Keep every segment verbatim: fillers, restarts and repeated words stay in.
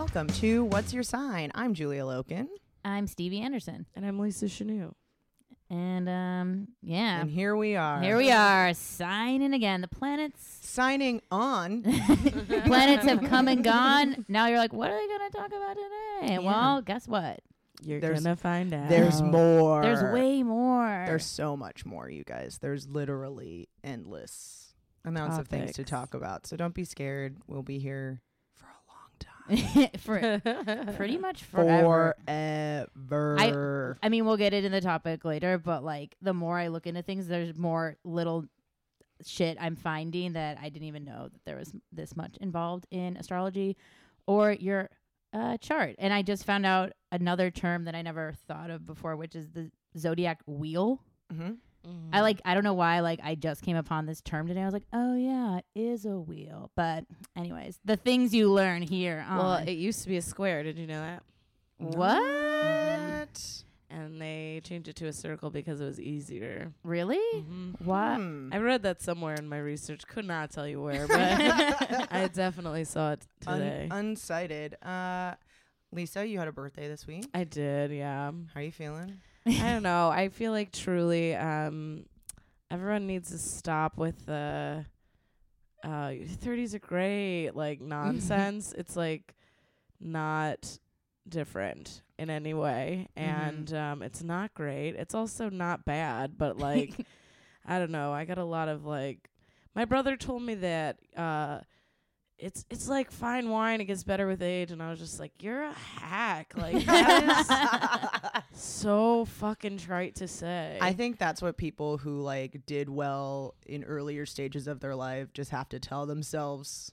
Welcome to What's Your Sign? I'm Julia Loken. I'm Stevie Anderson. And I'm Lisa Chanou. And, um, yeah. And here we are. Here we are, signing again. The planets. Signing on. Planets have come and gone. Now you're like, what are we going to talk about today? Yeah. Well, guess what? You're going to find out. There's more. There's way more. There's so much more, you guys. There's literally endless amounts Topics. of things to talk about. So don't be scared. We'll be here. For pretty much forever. Forever. I, I mean, we'll get into the topic later, but like the more I look into things, there's more little shit I'm finding that I didn't even know that there was this much involved in astrology or your uh, chart. And I just found out another term that I never thought of before, which is the zodiac wheel. Mm-hmm. Mm-hmm. I like, I don't know why, like I just came upon this term today. I was like, oh yeah, it is a wheel. But anyways, the things you learn here. On. Well, it used to be a square. Did you know that? What? Mm-hmm. And they changed it to a circle because it was easier. Really? Mm-hmm. What? Hmm. I read that somewhere in my research. Could not tell you where, but I definitely saw it today. Un- unsighted. Uh, Lisa, you had a birthday this week. I did. Yeah. How are you feeling? I don't know. I feel like truly um, everyone needs to stop with the uh, uh, your thirties are great, like nonsense. It's like not different in any way. Mm-hmm. And um, it's not great. It's also not bad. But like, I don't know. I got a lot of like, my brother told me that uh, it's it's like fine wine. It gets better with age. And I was just like, you're a hack. Like that is so fucking trite to say. I think that's what people who like did well in earlier stages of their life just have to tell themselves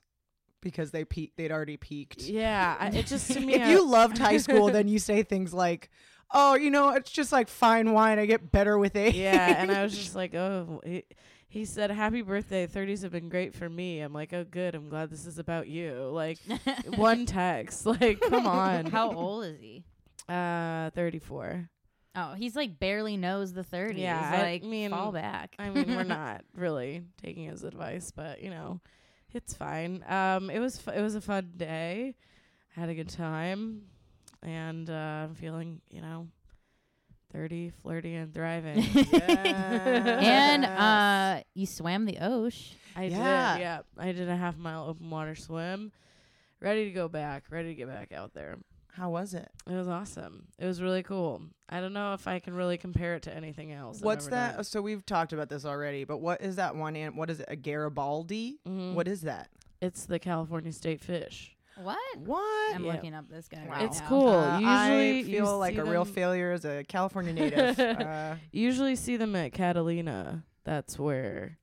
because they pe- they'd already peaked. Yeah, it just to me. If I- you loved high school, then you say things like, "Oh, you know, it's just like fine wine. I get better with age." Yeah, and I was just like, "Oh." It- He said, happy birthday. thirties have been great for me. I'm like, oh, good. I'm glad this is about you. Like, one text. Like, come on. How old is he? Uh, thirty-four. Oh, he's like barely knows the thirties. Yeah, like, I mean, fall back. I mean, we're not really taking his advice, but, you know, it's fine. Um, it was fu- it was a fun day. I had a good time. And uh, I'm feeling, you know, thirty, flirty, and thriving. Yes. And uh, you swam the ocean. I yeah. did, yeah. I did a half mile open water swim. Ready to go back. Ready to get back out there. How was it? It was awesome. It was really cool. I don't know if I can really compare it to anything else. What's that? Done. So we've talked about this already, but what is that one? And what is it? A Garibaldi? Mm-hmm. What is that? It's the California state fish. What? What? I'm yeah. looking up this guy. Wow. Right it's now. cool. Uh, Usually I feel like a real failure as a California native. uh. Usually see them at Catalina. That's where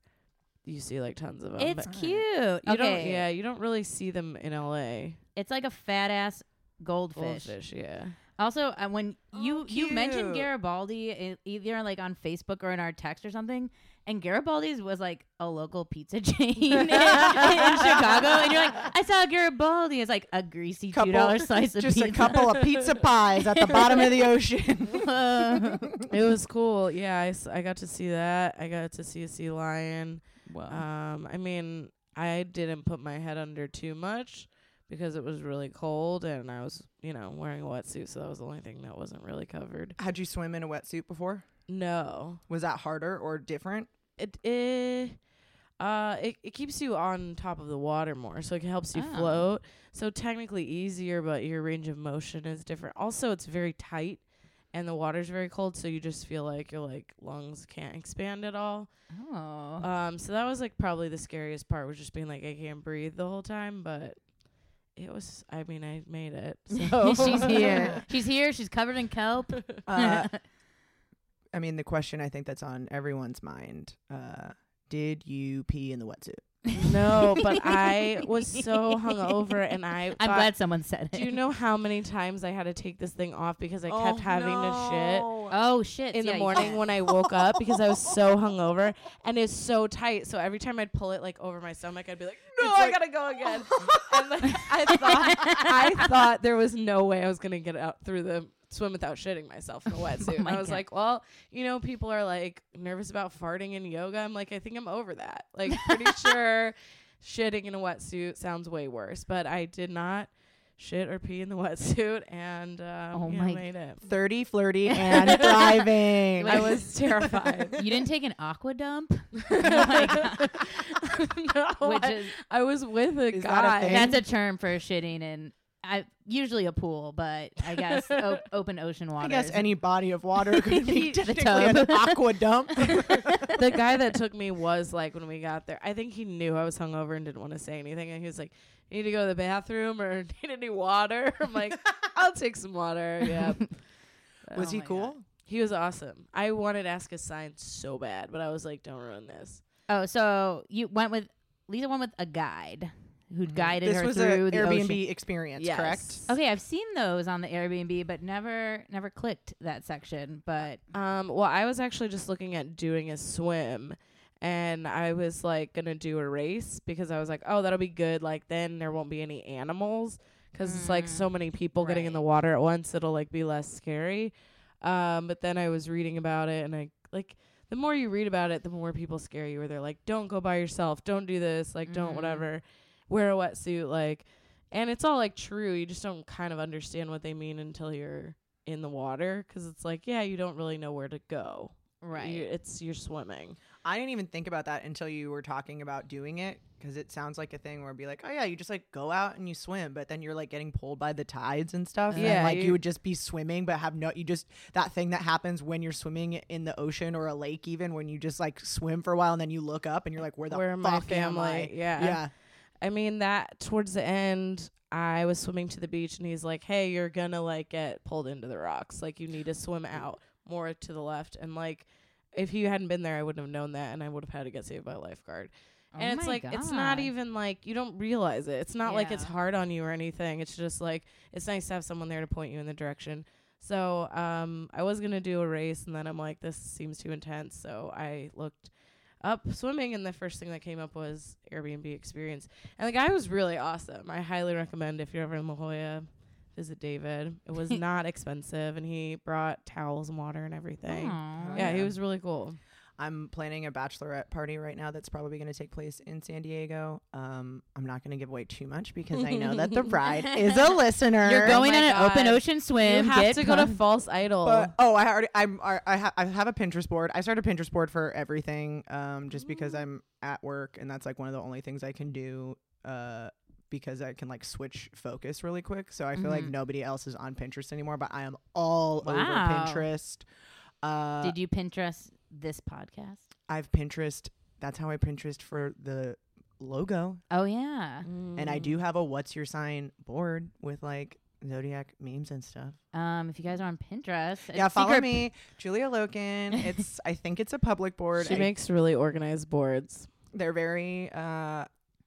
you see like tons of them. It's cute. You okay. Don't, yeah, you don't really see them in L A. It's like a fat ass goldfish. Goldfish, yeah. Also, uh, when you, oh, you mentioned Garibaldi I- either like on Facebook or in our text or something, and Garibaldi's was like a local pizza chain in, in Chicago, and you're like, I saw Garibaldi. It's like a greasy couple, two dollar slice of just pizza. Just a couple of pizza pies at the bottom of the ocean. uh, it was cool. Yeah, I, s- I got to see that. I got to see a sea lion. Wow. Um, I mean, I didn't put my head under too much, because it was really cold and I was, you know, wearing a wetsuit. So that was the only thing that wasn't really covered. Had you swim in a wetsuit before? No. Was that harder or different? It it, uh, it, it keeps you on top of the water more. So it helps you oh. float. So technically easier, but your range of motion is different. Also, it's very tight and the water's very cold. So you just feel like your like lungs can't expand at all. Oh. Um. So that was like probably the scariest part, was just being like, I can't breathe the whole time. But it was, I mean, I made it. So. She's here. She's here. She's covered in kelp. Uh, I mean, the question I think that's on everyone's mind. Uh, did you pee in the wetsuit? No, but I was so hungover, and I I'm thought, glad someone said it. Do you know how many times I had to take this thing off because I oh kept having no. to shit? Oh shit! In yeah, the morning when I woke up because I was so hungover, and it's so tight. So every time I'd pull it like over my stomach, I'd be like, "No, it's I like, gotta go again." And like, I thought I thought there was no way I was gonna get out through the swim without shitting myself in a wetsuit. Oh I was God. like, well, you know, people are like nervous about farting in yoga. I'm like, I think I'm over that. Like, pretty sure shitting in a wetsuit sounds way worse. But I did not shit or pee in the wetsuit, and um, oh yeah, my made it. thirty, flirty, and thriving. I was terrified. You didn't take an aqua dump? Oh my God. No, Which I, is, I was with a guy. That a That's a term for shitting in. I usually a pool, but I guess o- open ocean water. I guess any body of water could be technically an aqua dump. The guy that took me was like, when we got there, I think he knew I was hungover and didn't want to say anything, and he was like, "Need to go to the bathroom or need any water?" I'm like, "I'll take some water." Yeah. Was oh he cool? God. He was awesome. I wanted to ask his sign so bad, but I was like, "Don't ruin this." Oh, so you went with Lisa? Went with a guide. Who guided this her through the Airbnb ocean. Experience, yes. Correct? Okay, I've seen those on the Airbnb, but never never clicked that section. But um, well, I was actually just looking at doing a swim, and I was like gonna do a race because I was like, oh, that'll be good. Like then there won't be any animals because mm, it's like so many people right. getting in the water at once. It'll like be less scary. Um, but then I was reading about it, and I like the more you read about it, the more people scare you. Where they're like, don't go by yourself, don't do this, like mm. don't whatever. Wear a wetsuit, like, and it's all like true. You just don't kind of understand what they mean until you're in the water, because it's like, yeah, you don't really know where to go, right? You, it's you're swimming. I didn't even think about that until you were talking about doing it, because it sounds like a thing where it'd be like, oh yeah, you just like go out and you swim, but then you're like getting pulled by the tides and stuff, yeah, and like you would just be swimming, but have no, you just that thing that happens when you're swimming in the ocean or a lake, even when you just like swim for a while and then you look up and you're like, where the where fuck family? am I? Yeah, yeah. I mean, that towards the end, I was swimming to the beach, and he's like, hey, you're going to, like, get pulled into the rocks. Like, you need to swim out more to the left. And, like, if he hadn't been there, I wouldn't have known that, and I would have had to get saved by a lifeguard. And oh it's like, God. It's not even like, you don't realize it. It's not yeah. like it's hard on you or anything. It's just like, it's nice to have someone there to point you in the direction. So um, I was going to do a race, and then I'm like, this seems too intense. So I looked up swimming, and the first thing that came up was Airbnb experience. And the guy was really awesome. I highly recommend, if you're ever in La Jolla, visit David. It was not expensive, and he brought towels and water and everything. Aww. Yeah, he was really cool. I'm planning a bachelorette party right now that's probably going to take place in San Diego. Um, I'm not going to give away too much because I know that the bride is a listener. You're going oh on God. An open ocean swim. You have Get to pumped. Go to False Idol. But, oh, I already I'm I have I have a Pinterest board. I started a Pinterest board for everything, um, just because I'm at work, and that's like one of the only things I can do. Uh, because I can like switch focus really quick. So I feel mm-hmm. like nobody else is on Pinterest anymore, but I am all wow. over Pinterest. Uh, Did you Pinterest this podcast? I've Pinterest. That's how I Pinterest for the logo. Oh yeah. Mm. And I do have a What's Your Sign board with like zodiac memes and stuff. Um, if you guys are on Pinterest, yeah, follow me, p- Julia Loken. It's I think it's a public board. She I makes really organized boards. They're very. Uh,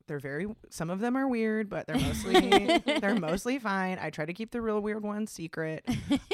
They're very. Some of them are weird, but they're mostly they're mostly fine. I try to keep the real weird ones secret.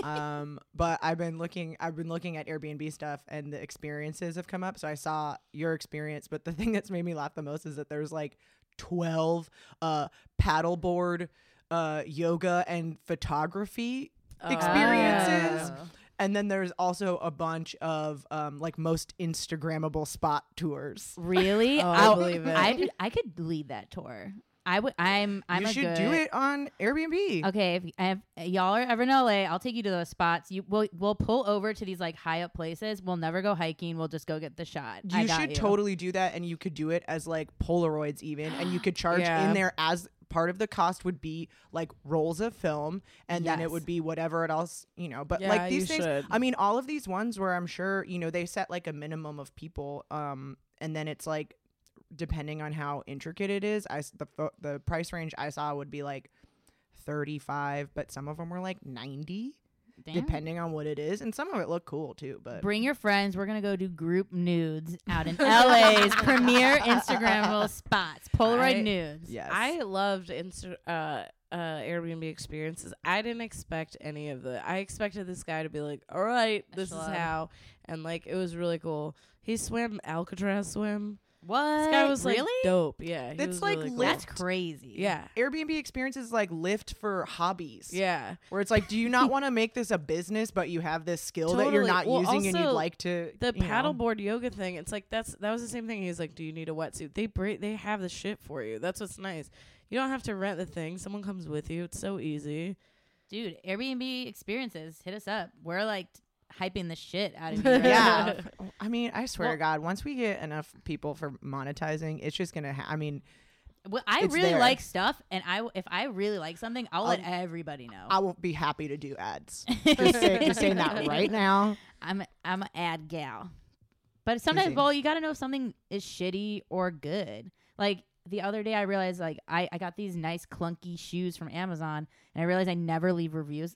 Um, but I've been looking. I've been looking at Airbnb stuff, and the experiences have come up. So I saw your experience, but the thing that's made me laugh the most is that there's like twelve uh, paddleboard, uh, yoga, and photography oh. experiences. Oh. And then there's also a bunch of um, like most Instagrammable spot tours. Really? oh, I believe it. I, do, I could lead that tour. I would. I'm. I'm. You a should good, do it on Airbnb. Okay. If, if y'all are ever in L A, I'll take you to those spots. You we'll we'll pull over to these like high up places. We'll never go hiking. We'll just go get the shot. You I got should you. Totally do that, and you could do it as like Polaroids even, and you could charge yeah. in there as. Part of the cost would be like rolls of film, and yes. then it would be whatever it else, you know, but yeah, like these things, should. I mean, all of these ones where I'm sure, you know, they set like a minimum of people. Um, and then it's like, depending on how intricate it is, I, the, the price range I saw would be like thirty-five, but some of them were like ninety. Damn. Depending on what it is, and some of it looked cool too. But bring your friends. We're gonna go do group nudes out in L A's premier Instagrammable spots. Polaroid I, nudes. Yes, I loved Insta uh, uh, Airbnb experiences. I didn't expect any of the. I expected this guy to be like, "All right, this That's is love. How," and like it was really cool. He swam Alcatraz swim. What? This guy was really? Like dope. Yeah. It's like really cool. That's crazy. Yeah. Airbnb experience is like Lyft for hobbies. Yeah. Where it's like, do you not want to make this a business, but you have this skill totally. That you're not well, using and you'd like to. The paddleboard yoga thing. It's like, that's, that was the same thing. He's like, do you need a wetsuit? They break, they have the shit for you. That's what's nice. You don't have to rent the thing. Someone comes with you. It's so easy. Dude, Airbnb experiences, hit us up. We're like, hyping the shit out of you. Right yeah. Now. I mean, I swear well, to God, once we get enough people for monetizing, it's just going to, ha- I mean, well, I really there. Like stuff. And I, w- if I really like something, I'll, I'll let everybody know. I will be happy to do ads. just, say, just saying that right now. I'm, I'm an ad gal, but sometimes, well, you got to know if something is shitty or good. Like the other day I realized like I, I got these nice clunky shoes from Amazon, and I realized I never leave reviews.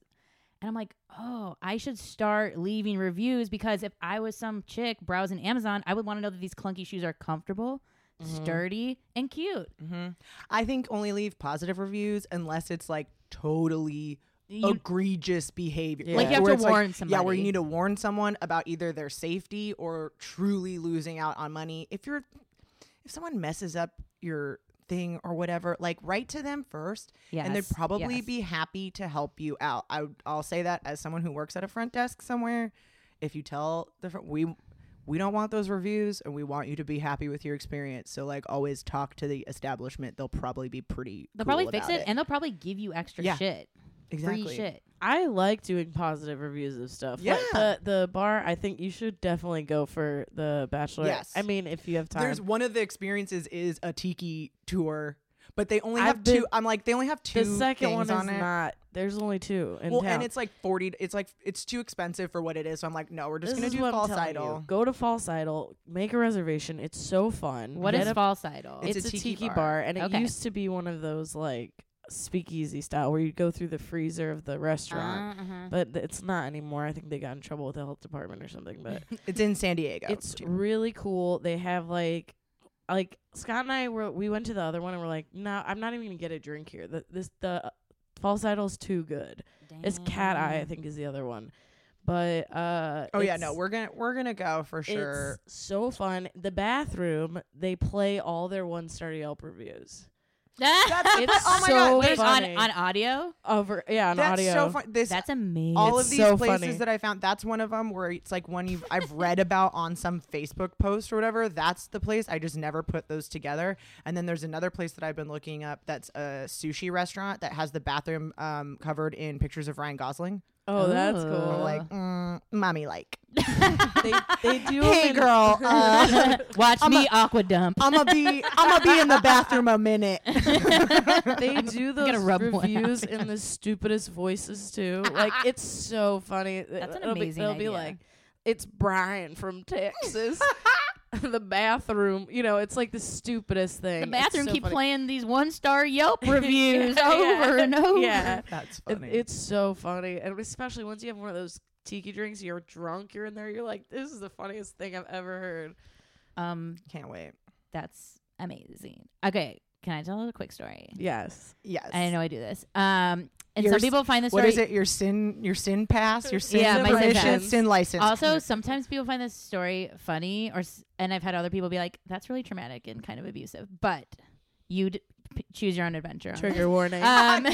And I'm like, oh, I should start leaving reviews, because if I was some chick browsing Amazon, I would want to know that these clunky shoes are comfortable, mm-hmm. sturdy, and cute. Mm-hmm. I think only leave positive reviews unless it's like totally you, egregious behavior. Yeah. Like you have where to warn like, somebody. Yeah, where you need to warn someone about either their safety or truly losing out on money. If you're, if someone messes up your thing or whatever, like write to them first, yes, and they'd probably yes. be happy to help you out. I, I'll say that as someone who works at a front desk somewhere. If you tell the fr- we we don't want those reviews, and we want you to be happy with your experience. So like always talk to the establishment. They'll probably be pretty. They'll cool probably fix it, it, and they'll probably give you extra yeah, shit. Exactly. Free shit. I like doing positive reviews of stuff. Yeah. Like the, the bar, I think you should definitely go for the Bachelor. Yes. I mean, if you have time. There's one of the experiences is a tiki tour, but they only I've have two. I'm like, they only have two. The second things one on is it. Not. There's only two in well, town. And it's like forty. It's like it's too expensive for what it is. So I'm like, no, we're just this gonna do False Idol. You. Go to False Idol, make a reservation. It's so fun. What Get is a, False Idol? It's, it's a, a tiki, tiki bar. bar, and it okay. used to be one of those like. Speakeasy style where you go through the freezer of the restaurant uh, uh-huh. but th- it's not anymore. I think they got in trouble with the health department or something, but it's in San Diego. It's too. Really cool. They have like like Scott and I were, we went to the other one and we're like, no, nah, I'm not even gonna get a drink here. The this the uh, False Idol's too good. Damn. It's Cat Eye, I think, is the other one. But uh oh yeah, no, we're gonna we're gonna go for sure. It's so fun. The bathroom, they play all their one star Yelp reviews. That's it's oh my so God. Wait, funny. On, on audio? Over yeah, on that's audio. So fun. This, that's amazing. All it's of these so places funny. That I found, that's one of them where it's like one you've I've read about on some Facebook post or whatever. That's the place. I just never put those together. And then there's another place that I've been looking up that's a sushi restaurant that has the bathroom um covered in pictures of Ryan Gosling. Oh, that's cool. Or like, mm, mommy, like. they, they do. Hey, girl, uh, watch I'm me a, aqua dump. I'm gonna be, I'm gonna be in the bathroom a minute. They do those reviews in the stupidest voices too. Like, it's so funny. That's an it'll amazing. Be, they'll idea. Be like, it's Brian from Texas. The bathroom, you know, it's like the stupidest thing. The bathroom so keep funny. Playing these one-star Yelp reviews yeah, over yeah. and over. Yeah, that's funny. It, it's so funny, and especially once you have one of those tiki drinks, you're drunk, you're in there, you're like, this is the funniest thing I've ever heard. Um, can't wait. That's amazing. Okay, can I tell a quick story? Yes, yes. I know I do this. Um. And your some people find this. What story is it? Your sin, your sin pass, your sin, yeah, liberation, sin license. Also, sometimes people find this story funny, or and I've had other people be like, "That's really traumatic and kind of abusive." But you d- p- choose your own adventure. Trigger warning. Um,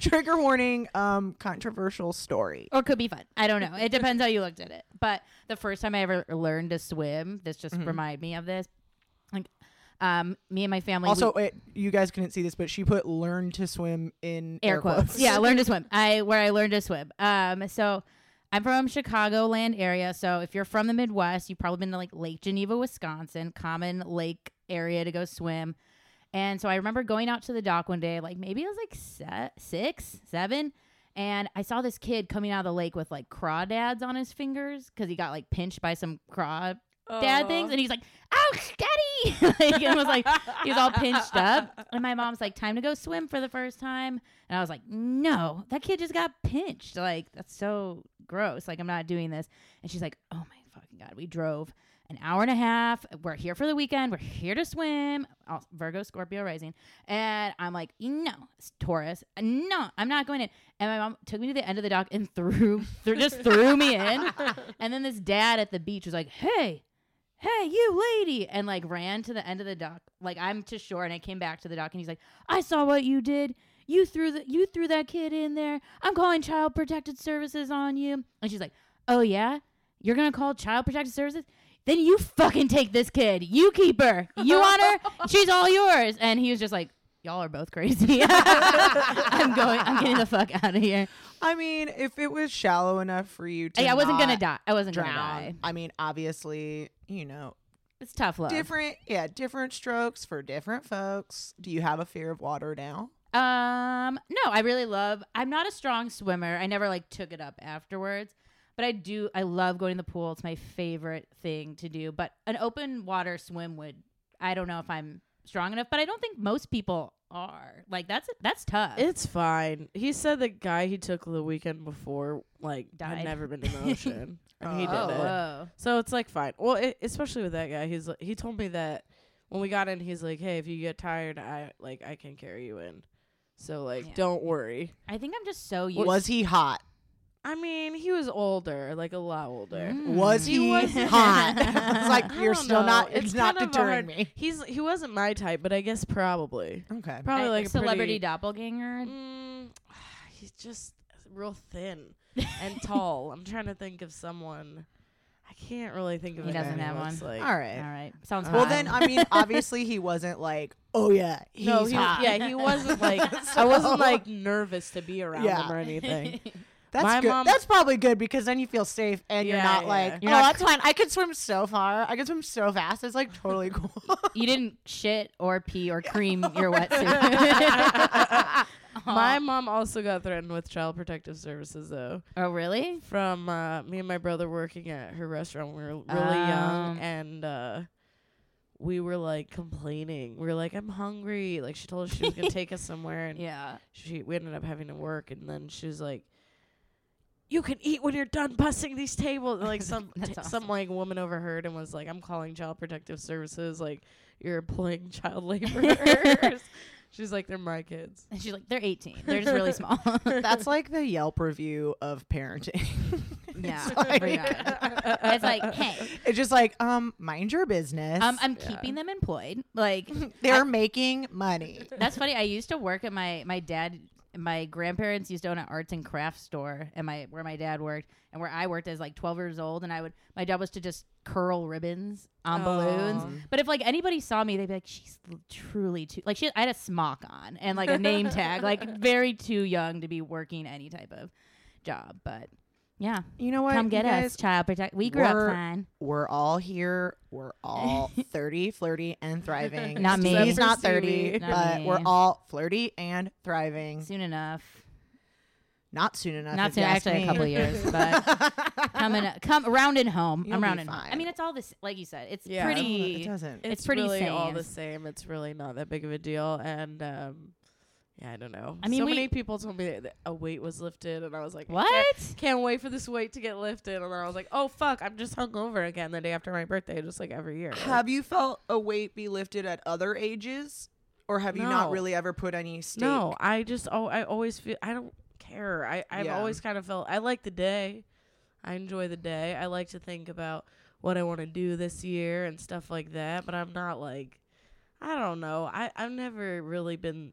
Trigger warning. Um, controversial story, or could be fun. I don't know. It depends how you looked at it. But the first time I ever learned to swim, this just mm-hmm. reminded me of this. Like, Um, me and my family. Also, we, it, you guys couldn't see this, but she put "learn to swim" in air, air quotes. quotes. Yeah, learn to swim. I where I learned to swim. Um, so I'm from Chicagoland area. So if you're from the Midwest, you've probably been to like Lake Geneva, Wisconsin, common lake area to go swim. And so I remember going out to the dock one day, like maybe it was like se- six, seven, and I saw this kid coming out of the lake with like crawdads on his fingers because he got like pinched by some crawdad Aww. things, and he's like, "Oh, daddy." like, and was like, he was all pinched up, and my mom's like, "Time to go swim for the first time," and I was like, "No, that kid just got pinched. Like, that's so gross. Like, I'm not doing this." And she's like, "Oh my fucking God, we drove an hour and a half. We're here for the weekend. We're here to swim." All, Virgo, Scorpio rising, and I'm like, "No, it's Taurus. No, I'm not going in." And my mom took me to the end of the dock and threw, th- just threw me in. And then this dad at the beach was like, "Hey. Hey, you lady," and like ran to the end of the dock. Like, I'm to shore, and I came back to the dock, and he's like, "I saw what you did. You threw the you threw that kid in there. I'm calling Child Protective Services on you." And she's like, "Oh yeah, you're gonna call Child Protective Services? Then you fucking take this kid. You keep her. You want her? She's all yours." And he was just like, "Y'all are both crazy. I'm going. I'm getting the fuck out of here." I mean, if it was shallow enough for you to, hey, I wasn't gonna die. I wasn't drown. gonna die. I mean, obviously. You know, it's tough love. Different, yeah, different strokes for different folks. Do you have a fear of water now? Um, no, I really love. I'm not a strong swimmer. I never like took it up afterwards, but I do. I love going to the pool. It's my favorite thing to do. But an open water swim would. I don't know if I'm strong enough, but I don't think most people are. Like that's that's tough. It's fine. He said the guy he took the weekend before like died. Had never been in the ocean. And he did oh, it. Whoa. So it's like fine. Well, it, especially with that guy, he's like, he told me that when we got in, he's like, "Hey, if you get tired, I like I can carry you in. So like, yeah. don't worry." I think I'm just so used. Was he hot? I mean, he was older, like a lot older. Mm. Was he, he was hot? It's like I you're still know. Not. It's, it's not deterring me. He's he wasn't my type, but I guess probably. Okay. Probably I, like a celebrity pretty, doppelganger. Mm, he's just real thin. And tall. I'm trying to think of someone. I can't really think of. He doesn't have one. Like. All right, all right. Sounds well. Hot. Then I mean, obviously he wasn't like, oh yeah, he's no, he, hot. Yeah, he wasn't like. So I wasn't like nervous to be around yeah. him or anything. That's my good. Mom, that's probably good because then you feel safe and yeah, you're not yeah. like, you're oh, not that's fine. I could swim so far. I could swim so fast. It's like totally cool. You didn't shit or pee or cream your wetsuit. My mom also got threatened with Child Protective Services, though. Oh, really? From uh, me and my brother working at her restaurant. We were really um. young, and uh, we were, like, complaining. We were like, "I'm hungry." Like, she told us she was going to take us somewhere, and yeah. she we ended up having to work, and then she was like, you can eat when you're done bussing these tables. And, like, some t- awesome. some like woman overheard and was like, I'm calling Child Protective Services. Like, you're employing child laborers. She's like, they're my kids. And she's like, they're eighteen. They're just really small. That's like the Yelp review of parenting. Yeah. It's like, yeah. It's like, hey. It's just like, um, mind your business. Um, I'm yeah. keeping them employed. Like they're I, making money. That's funny. I used to work at my, my dad. My grandparents used to own an arts and crafts store, and my where my dad worked and where I worked as like twelve years old. And I would, my job was to just curl ribbons on oh. balloons. But if like anybody saw me, they'd be like, "She's truly too like she." I had a smock on and like a name tag, like very too young to be working any type of job. But yeah, you know what? Come get us, Child Protect. We grew up fine. We're all here. We're all thirty, flirty, and thriving. Not me. He's not thirty, not but me. We're all flirty and thriving. Soon enough. Not soon enough. Not soon. Actually, me. a couple years, but coming, come rounding home. You'll I'm rounding home. I mean, it's all this. Like you said, it's yeah, pretty. It doesn't. It's, it's pretty really same. all the same. It's really not that big of a deal, and. um Yeah, I don't know. I mean, so many people told me that a weight was lifted, and I was like, "What? Can't, can't wait for this weight to get lifted." And then I was like, "Oh fuck, I'm just hungover again the day after my birthday, just like every year." Have you felt a weight be lifted at other ages, or have no. you not really ever put any stake? No, I just oh, I always feel I don't care. I I've yeah. always kind of felt I like the day, I enjoy the day. I like to think about what I want to do this year and stuff like that. But I'm not like, I don't know. I I've never really been.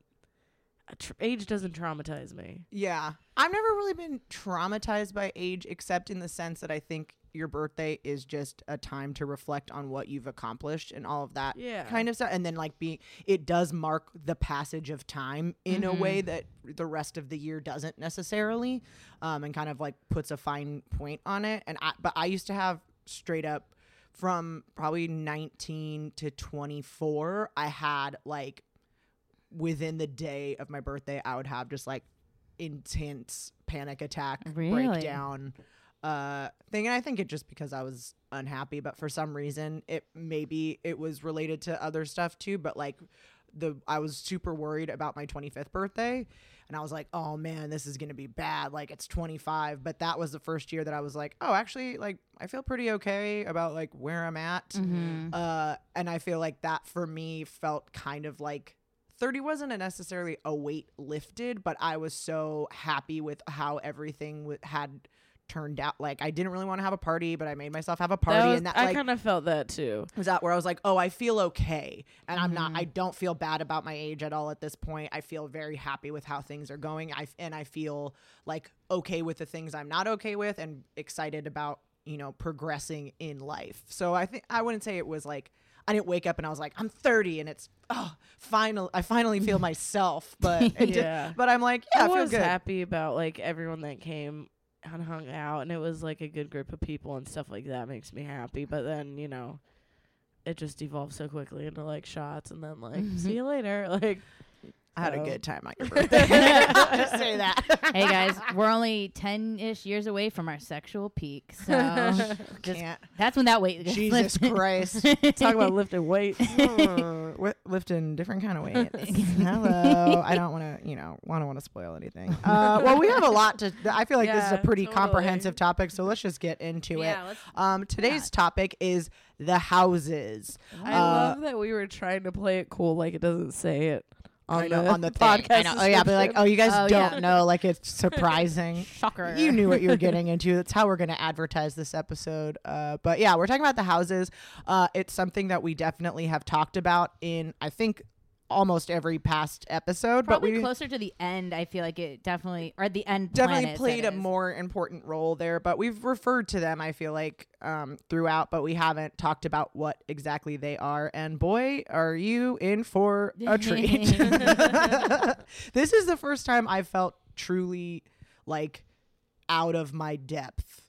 Tr- age doesn't traumatize me. Yeah. I've never really been traumatized by age, except in the sense that I think your birthday is just a time to reflect on what you've accomplished and all of that yeah. kind of stuff. And then like being, it does mark the passage of time in mm-hmm. a way that the rest of the year doesn't necessarily, um, and kind of like puts a fine point on it. And I, but I used to have straight up from probably nineteen to twenty-four, I had like, within the day of my birthday, I would have just like intense panic attack really? breakdown uh, thing. And I think it just because I was unhappy, but for some reason it maybe it was related to other stuff too. But like the I was super worried about my twenty-fifth birthday, and I was like, oh man, this is going to be bad. Like it's twenty-five. But that was the first year that I was like, oh, actually, like I feel pretty okay about like where I'm at. Mm-hmm. Uh, and I feel like that for me felt kind of like thirty wasn't a necessarily a weight lifted, but I was so happy with how everything w- had turned out. Like I didn't really want to have a party, but I made myself have a party. That was, and that I like, kind of felt that too. Was that where I was like, oh, I feel okay. And mm-hmm. I'm not, I don't feel bad about my age at all at this point. I feel very happy with how things are going. I, and I feel like okay with the things I'm not okay with and excited about, you know, progressing in life. So I think, I wouldn't say it was like, I didn't wake up and I was like, I'm thirty and it's, oh, finally, I finally feel myself. But yeah. did, but I'm like, yeah, I, I feel was good. happy about like everyone that came and hung out. And it was like a good group of people and stuff like that makes me happy. But then, you know, it just evolved so quickly into like shots and then like, mm-hmm. see you later. Like, I had so. a good time on your birthday. I'll just say that. Hey guys, we're only ten-ish years away from our sexual peak, so just, can't. That's when that weight. Jesus lifted. Christ! Talk about lifting weights. Oh, w- lifting different kind of weights. Hello, I don't want to, you know, want to want to spoil anything. Uh, well, we have a lot to. Th- I feel like yeah, this is a pretty totally. comprehensive topic, so let's just get into yeah, it. Um, today's yeah. topic is the houses. I uh, love that we were trying to play it cool, like it doesn't say it. On the, on the podcast. I know. Oh, yeah. But like, oh, you guys oh, don't yeah. know. Like, it's surprising. Shocker. You knew what you were getting into. That's how we're going to advertise this episode. Uh, but yeah, we're talking about the houses. Uh, it's something that we definitely have talked about in, I think, almost every past episode. Probably but we closer to the end. I feel like it definitely, or the end, definitely played a is. more important role there. But we've referred to them, I feel like, um, throughout. But we haven't talked about what exactly they are. And boy, are you in for a treat! This is the first time I felt truly like out of my depth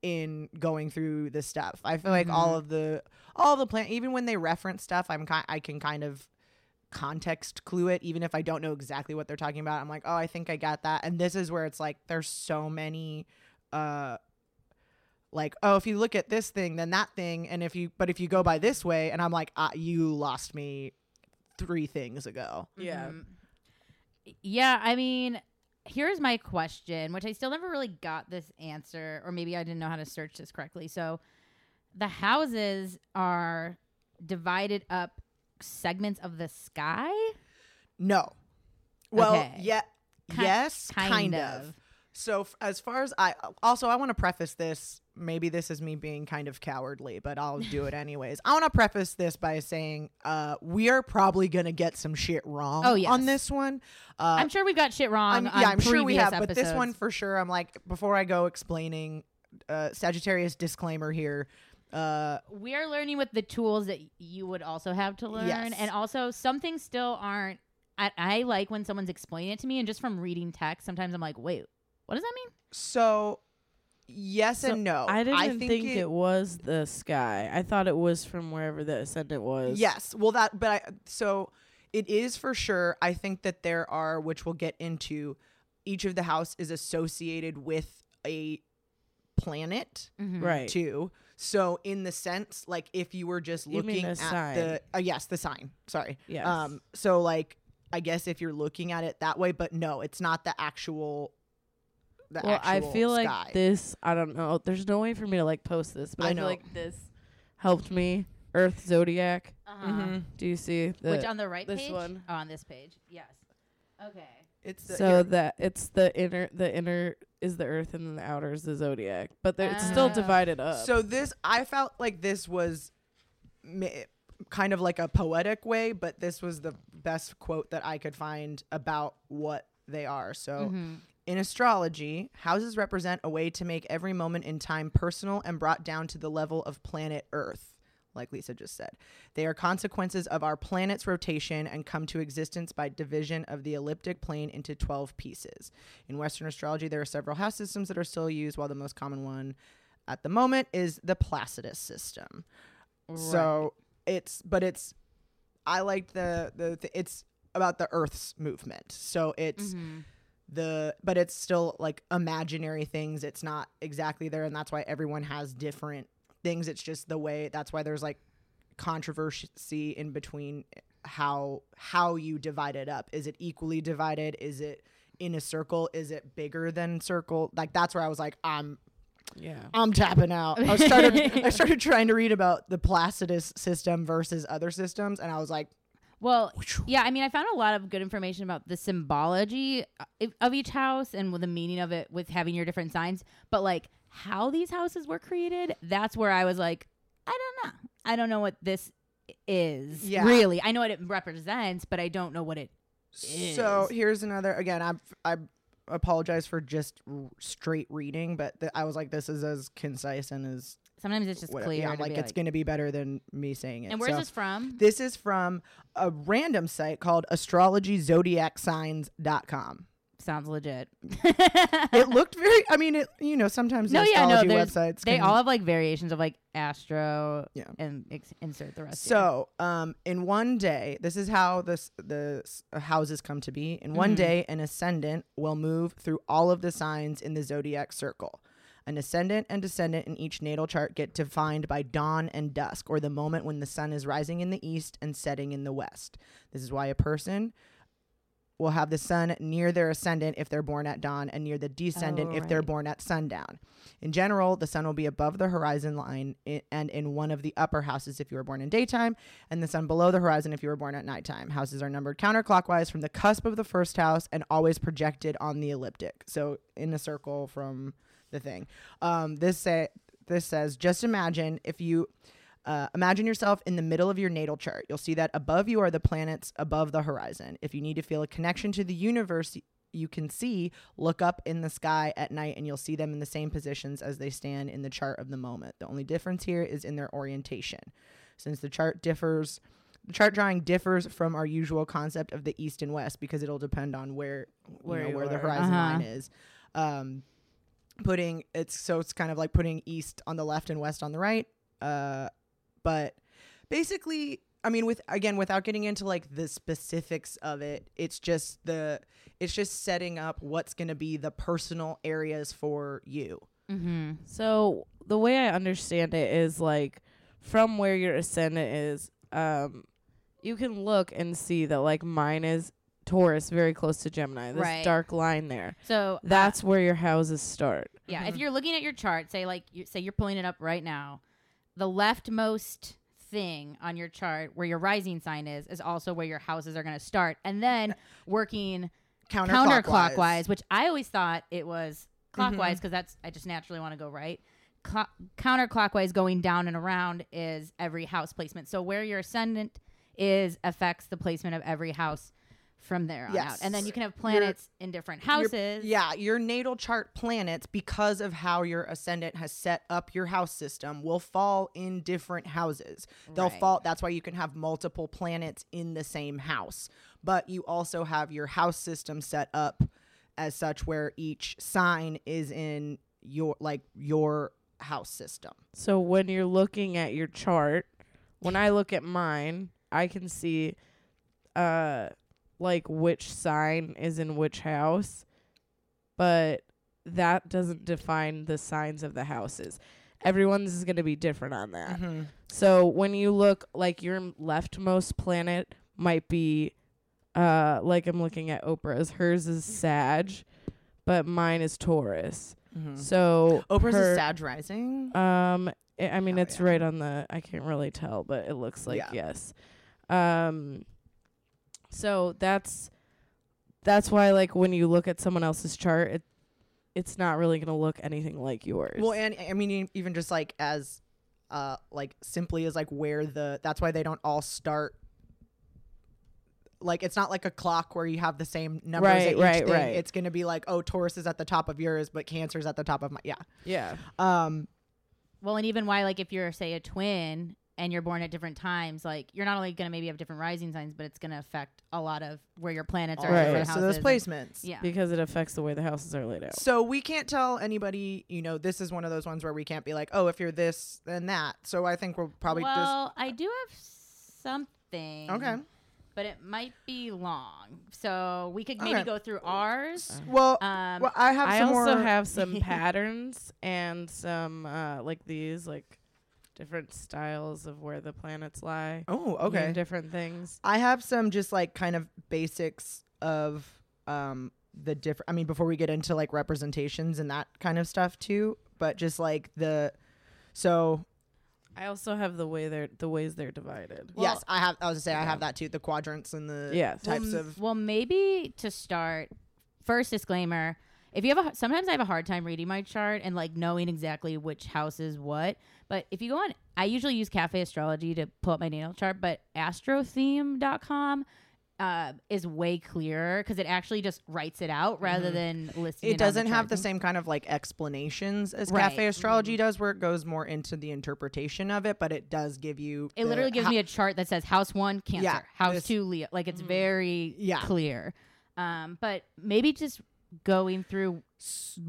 in going through this stuff. I feel mm-hmm. like all of the all of the plan, even when they reference stuff, I'm ki- I can kind of context clue it, even if I don't know exactly what they're talking about. I'm like, oh, I think I got that. And this is where it's like there's so many uh like, oh, if you look at this thing then that thing, and if you but if you go by this way, and I'm like, ah, you lost me three things ago. Yeah. Mm-hmm. Yeah, I mean, here's my question, which I still never really got this answer, or maybe I didn't know how to search this correctly. So the houses are divided up segments of the sky? No. Well, okay. yeah, Ki- yes, kind, kind of. of. So f- as far as I also, I want to preface this. Maybe this is me being kind of cowardly, but I'll do it anyways. I want to preface this by saying uh, we are probably going to get some shit wrong oh, yes. on this one. Uh, I'm sure we got shit wrong. I'm, on yeah, I'm sure we have, episodes. But this one for sure. I'm like, before I go explaining, uh, Sagittarius disclaimer here. Uh, we are learning with the tools that you would also have to learn. Yes. And also, some things still aren't. I, I like when someone's explaining it to me, and just from reading text, sometimes I'm like, wait, what does that mean? So. Yes so and no. I didn't I think, think it, it was the sky. I thought it was from wherever the ascendant was. Yes. Well, that, but I, so it is for sure. I think that there are, which we'll get into, each of the house is associated with a planet. Mm-hmm. Right. Too. So in the sense, like if you were just looking at sign. the, uh, yes, the sign. Sorry. Yes. Um, so like, I guess if you're looking at it that way, but no, it's not the actual Well, I feel sky. like this, I don't know. There's no way for me to like post this, but I, I feel know. like this helped me. Earth Zodiac. Uh-huh. Mm-hmm. Do you see the, which on the right this page? One? Oh, on this page. Yes. Okay. It's the so earth. that it's the inner the inner is the earth and then the outer is the zodiac, but it's oh. still divided up. So this, I felt like this was ma- kind of like a poetic way, but this was the best quote that I could find about what they are. So. Mm-hmm. In astrology, houses represent a way to make every moment in time personal and brought down to the level of planet Earth, like Lisa just said. They are consequences of our planet's rotation and come to existence by division of the elliptic plane into twelve pieces. In Western astrology, there are several house systems that are still used, while the most common one at the moment is the Placidus system. Right. So it's, but it's, I like the, the, the, it's about the Earth's movement. So it's, mm-hmm. The but it's still like imaginary things. It's not exactly there, and that's why everyone has different things. It's just the way. That's why there's like controversy in between how how you divide it up. Is it equally divided? Is it in a circle? Is it bigger than circle? Like that's where I was like, I'm yeah, I'm tapping out. I started I started trying to read about the Placidus system versus other systems, and I was like. Well, yeah, I mean, I found a lot of good information about the symbology of each house and the meaning of it with having your different signs. But like how these houses were created, that's where I was like, I don't know. I don't know what this is. Yeah. Really. I know what it represents, but I don't know what it is. So here's another. Again, I I apologize for just r- straight reading, but th- I was like, this is as concise and as. Sometimes it's just whatever. clear. Yeah, I'm like, it's like... going to be better than me saying it. And where's so, this from? This is from a random site called astrology zodiac signs dot com. Sounds legit. It looked very, I mean, it. you know, sometimes no, the astrology yeah, no, websites. They all have like variations of like astro yeah. and ex- insert the rest. So um, in one day, this is how this, the houses come to be. In one mm-hmm. day, an ascendant will move through all of the signs in the zodiac circle. An ascendant and descendant in each natal chart get defined by dawn and dusk, or the moment when the sun is rising in the east and setting in the west. This is why a person will have the sun near their ascendant if they're born at dawn and near the descendant oh, right. if they're born at sundown. In general, the sun will be above the horizon line in, and in one of the upper houses if you were born in daytime, and the sun below the horizon if you were born at nighttime. Houses are numbered counterclockwise from the cusp of the first house and always projected on the elliptic. So in a circle from... the thing. Um, this say this says, just imagine if you uh, imagine yourself in the middle of your natal chart. You'll see that above you are the planets above the horizon. If you need to feel a connection to the universe, you can see, look up in the sky at night and you'll see them in the same positions as they stand in the chart of the moment. The only difference here is in their orientation. Since the chart differs, the chart drawing differs from our usual concept of the east and west because it'll depend on where where, you know, where the horizon uh-huh. line is. Um, Putting it's so it's kind of like putting east on the left and west on the right. Uh, but basically, I mean, with again, without getting into like the specifics of it, it's just the it's just setting up what's going to be the personal areas for you. Mm-hmm. So the way I understand it is like from where your ascendant is, um, you can look and see that like mine is Taurus very close to Gemini. This right. dark line there. So that's uh, where your houses start. Yeah. Mm-hmm. If you're looking at your chart, say like you say you're pulling it up right now, the leftmost thing on your chart where your rising sign is is also where your houses are going to start, and then working counterclockwise, counterclockwise which I always thought it was clockwise because mm-hmm. that's I just naturally want to go right. Cl- counterclockwise going down and around is every house placement. So where your ascendant is affects the placement of every house from there on yes. out. And then you can have planets your, in different houses. Your, yeah, your natal chart planets, because of how your ascendant has set up your house system, will fall in different houses. They'll right. fall. That's why you can have multiple planets in the same house. But you also have your house system set up as such where each sign is in your like your house system. So when you're looking at your chart, when I look at mine, I can see uh like which sign is in which house, but that doesn't define the signs of the houses. Everyone's is going to be different on that. Mm-hmm. So when you look, like your leftmost planet might be, uh, like I'm looking at Oprah's, hers is Sag, but mine is Taurus. Mm-hmm. So Oprah's her, is Sag rising? Um, it, I mean, oh, it's yeah. right on the, I can't really tell, but it looks like, yeah. yes. Um, So that's that's why, like, when you look at someone else's chart, it it's not really going to look anything like yours. Well, and I mean, even just like as uh, like simply as like where the that's why they don't all start. Like, it's not like a clock where you have the same numbers right, at each right, thing. Right. It's going to be like, oh, Taurus is at the top of yours, but Cancer's at the top of my. Yeah. Yeah. Um, well, and even why, like, if you're, say, a twin and you're born at different times, like you're not only going to maybe have different rising signs, but it's going to affect a lot of where your planets are. Right. Houses. So those placements. Yeah. Because it affects the way the houses are laid out. So we can't tell anybody, you know, this is one of those ones where we can't be like, oh, if you're this, then that. So I think we'll probably well, just. Well, I do have something. Okay. But it might be long. So we could maybe okay. go through ours. Uh-huh. Well, um, well, I have I some also more. have some patterns and some uh, like these, like. different styles of where the planets lie. Oh, okay. Different things. I have some just like kind of basics of um, the different. I mean, before we get into like representations and that kind of stuff too, but just like the. So, I also have the way they're the ways they're divided. Well, yes, I have. I was gonna say yeah. I have that too. The quadrants and the yes. types well, of. Well, maybe to start, first disclaimer. If you have a, sometimes I have a hard time reading my chart and like knowing exactly which house is what. But if you go on, I usually use Cafe Astrology to pull up my natal chart, but astro theme dot com uh, is way clearer because it actually just writes it out rather mm-hmm. than listing. It, it doesn't have the same kind of like explanations as right. Cafe Astrology mm-hmm. does, where it goes more into the interpretation of it, but it does give you. It literally gives ho- me a chart that says house one Cancer, yeah, house this, two Leo. Like it's mm-hmm. very yeah. clear. Um, but maybe just. Going through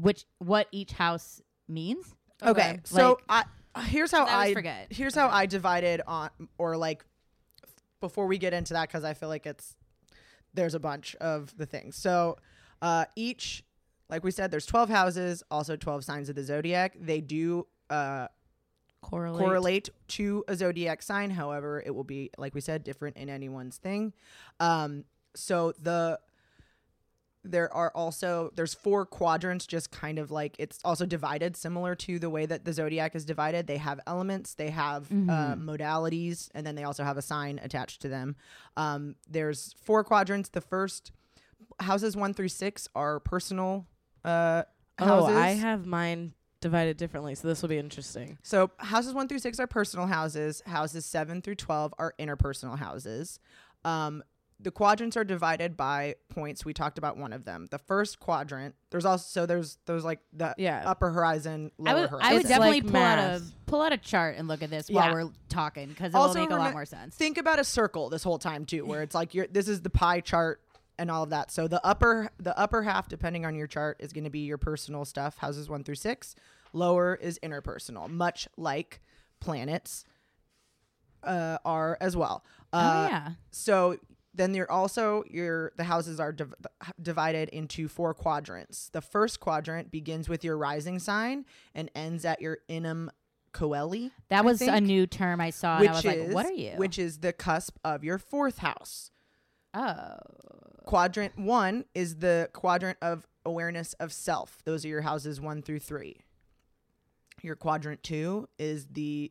which what each house means. Okay, okay. Like, so I, here's how I, I forget. Here's okay. how I divided on, or like, before we get into that, because I feel like it's there's a bunch of the things. So uh, each, like we said, there's twelve houses, also twelve signs of the zodiac. They do uh, correlate. correlate to a zodiac sign. However, it will be, like we said, different in anyone's thing. Um, so the There are also, there's four quadrants, just kind of like, it's also divided similar to the way that the zodiac is divided. They have elements, they have mm-hmm. uh, modalities, and then they also have a sign attached to them. Um, there's four quadrants. The first, houses one through six are personal uh, houses. Oh, I have mine divided differently, so this will be interesting. So houses one through six are personal houses. Houses seven through twelve are interpersonal houses. Um The quadrants are divided by points. We talked about one of them. The first quadrant. There's also so there's there's like the yeah. upper horizon, lower I would, horizon. I would definitely like pull math. out a pull out a chart and look at this yeah. while we're talking because it also will make rem- a lot more sense. Think about a circle this whole time too, where it's like you're this is the pie chart and all of that. So the upper the upper half, depending on your chart, is going to be your personal stuff, houses one through six. Lower is interpersonal, much like planets uh, are as well. Uh, oh yeah. So. Then you're also your the houses are div- divided into four quadrants. The first quadrant begins with your rising sign and ends at your Inum Coeli. That I was think, a new term I saw. Which and I was is, like, what are you? Which is the cusp of your fourth house. Oh. quadrant one is the quadrant of awareness of self. Those are your houses one through three. Your quadrant two is the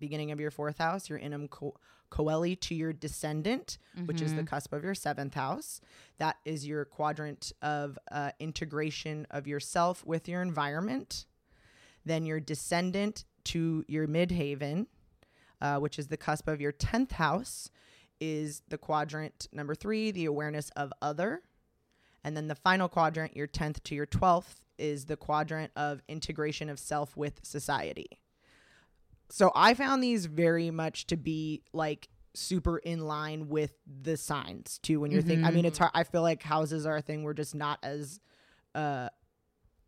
beginning of your fourth house, your Inum co- Coeli to your descendant, mm-hmm. which is the cusp of your seventh house. That is your quadrant of uh, integration of yourself with your environment. Then your descendant to your midhaven, uh, which is the cusp of your tenth house, is the quadrant number three, the awareness of other. And then the final quadrant, your tenth to your twelfth, is the quadrant of integration of self with society. So I found these very much to be like super in line with the signs too. When you're mm-hmm. thinking, I mean, it's hard. I feel like houses are a thing we're just not as uh,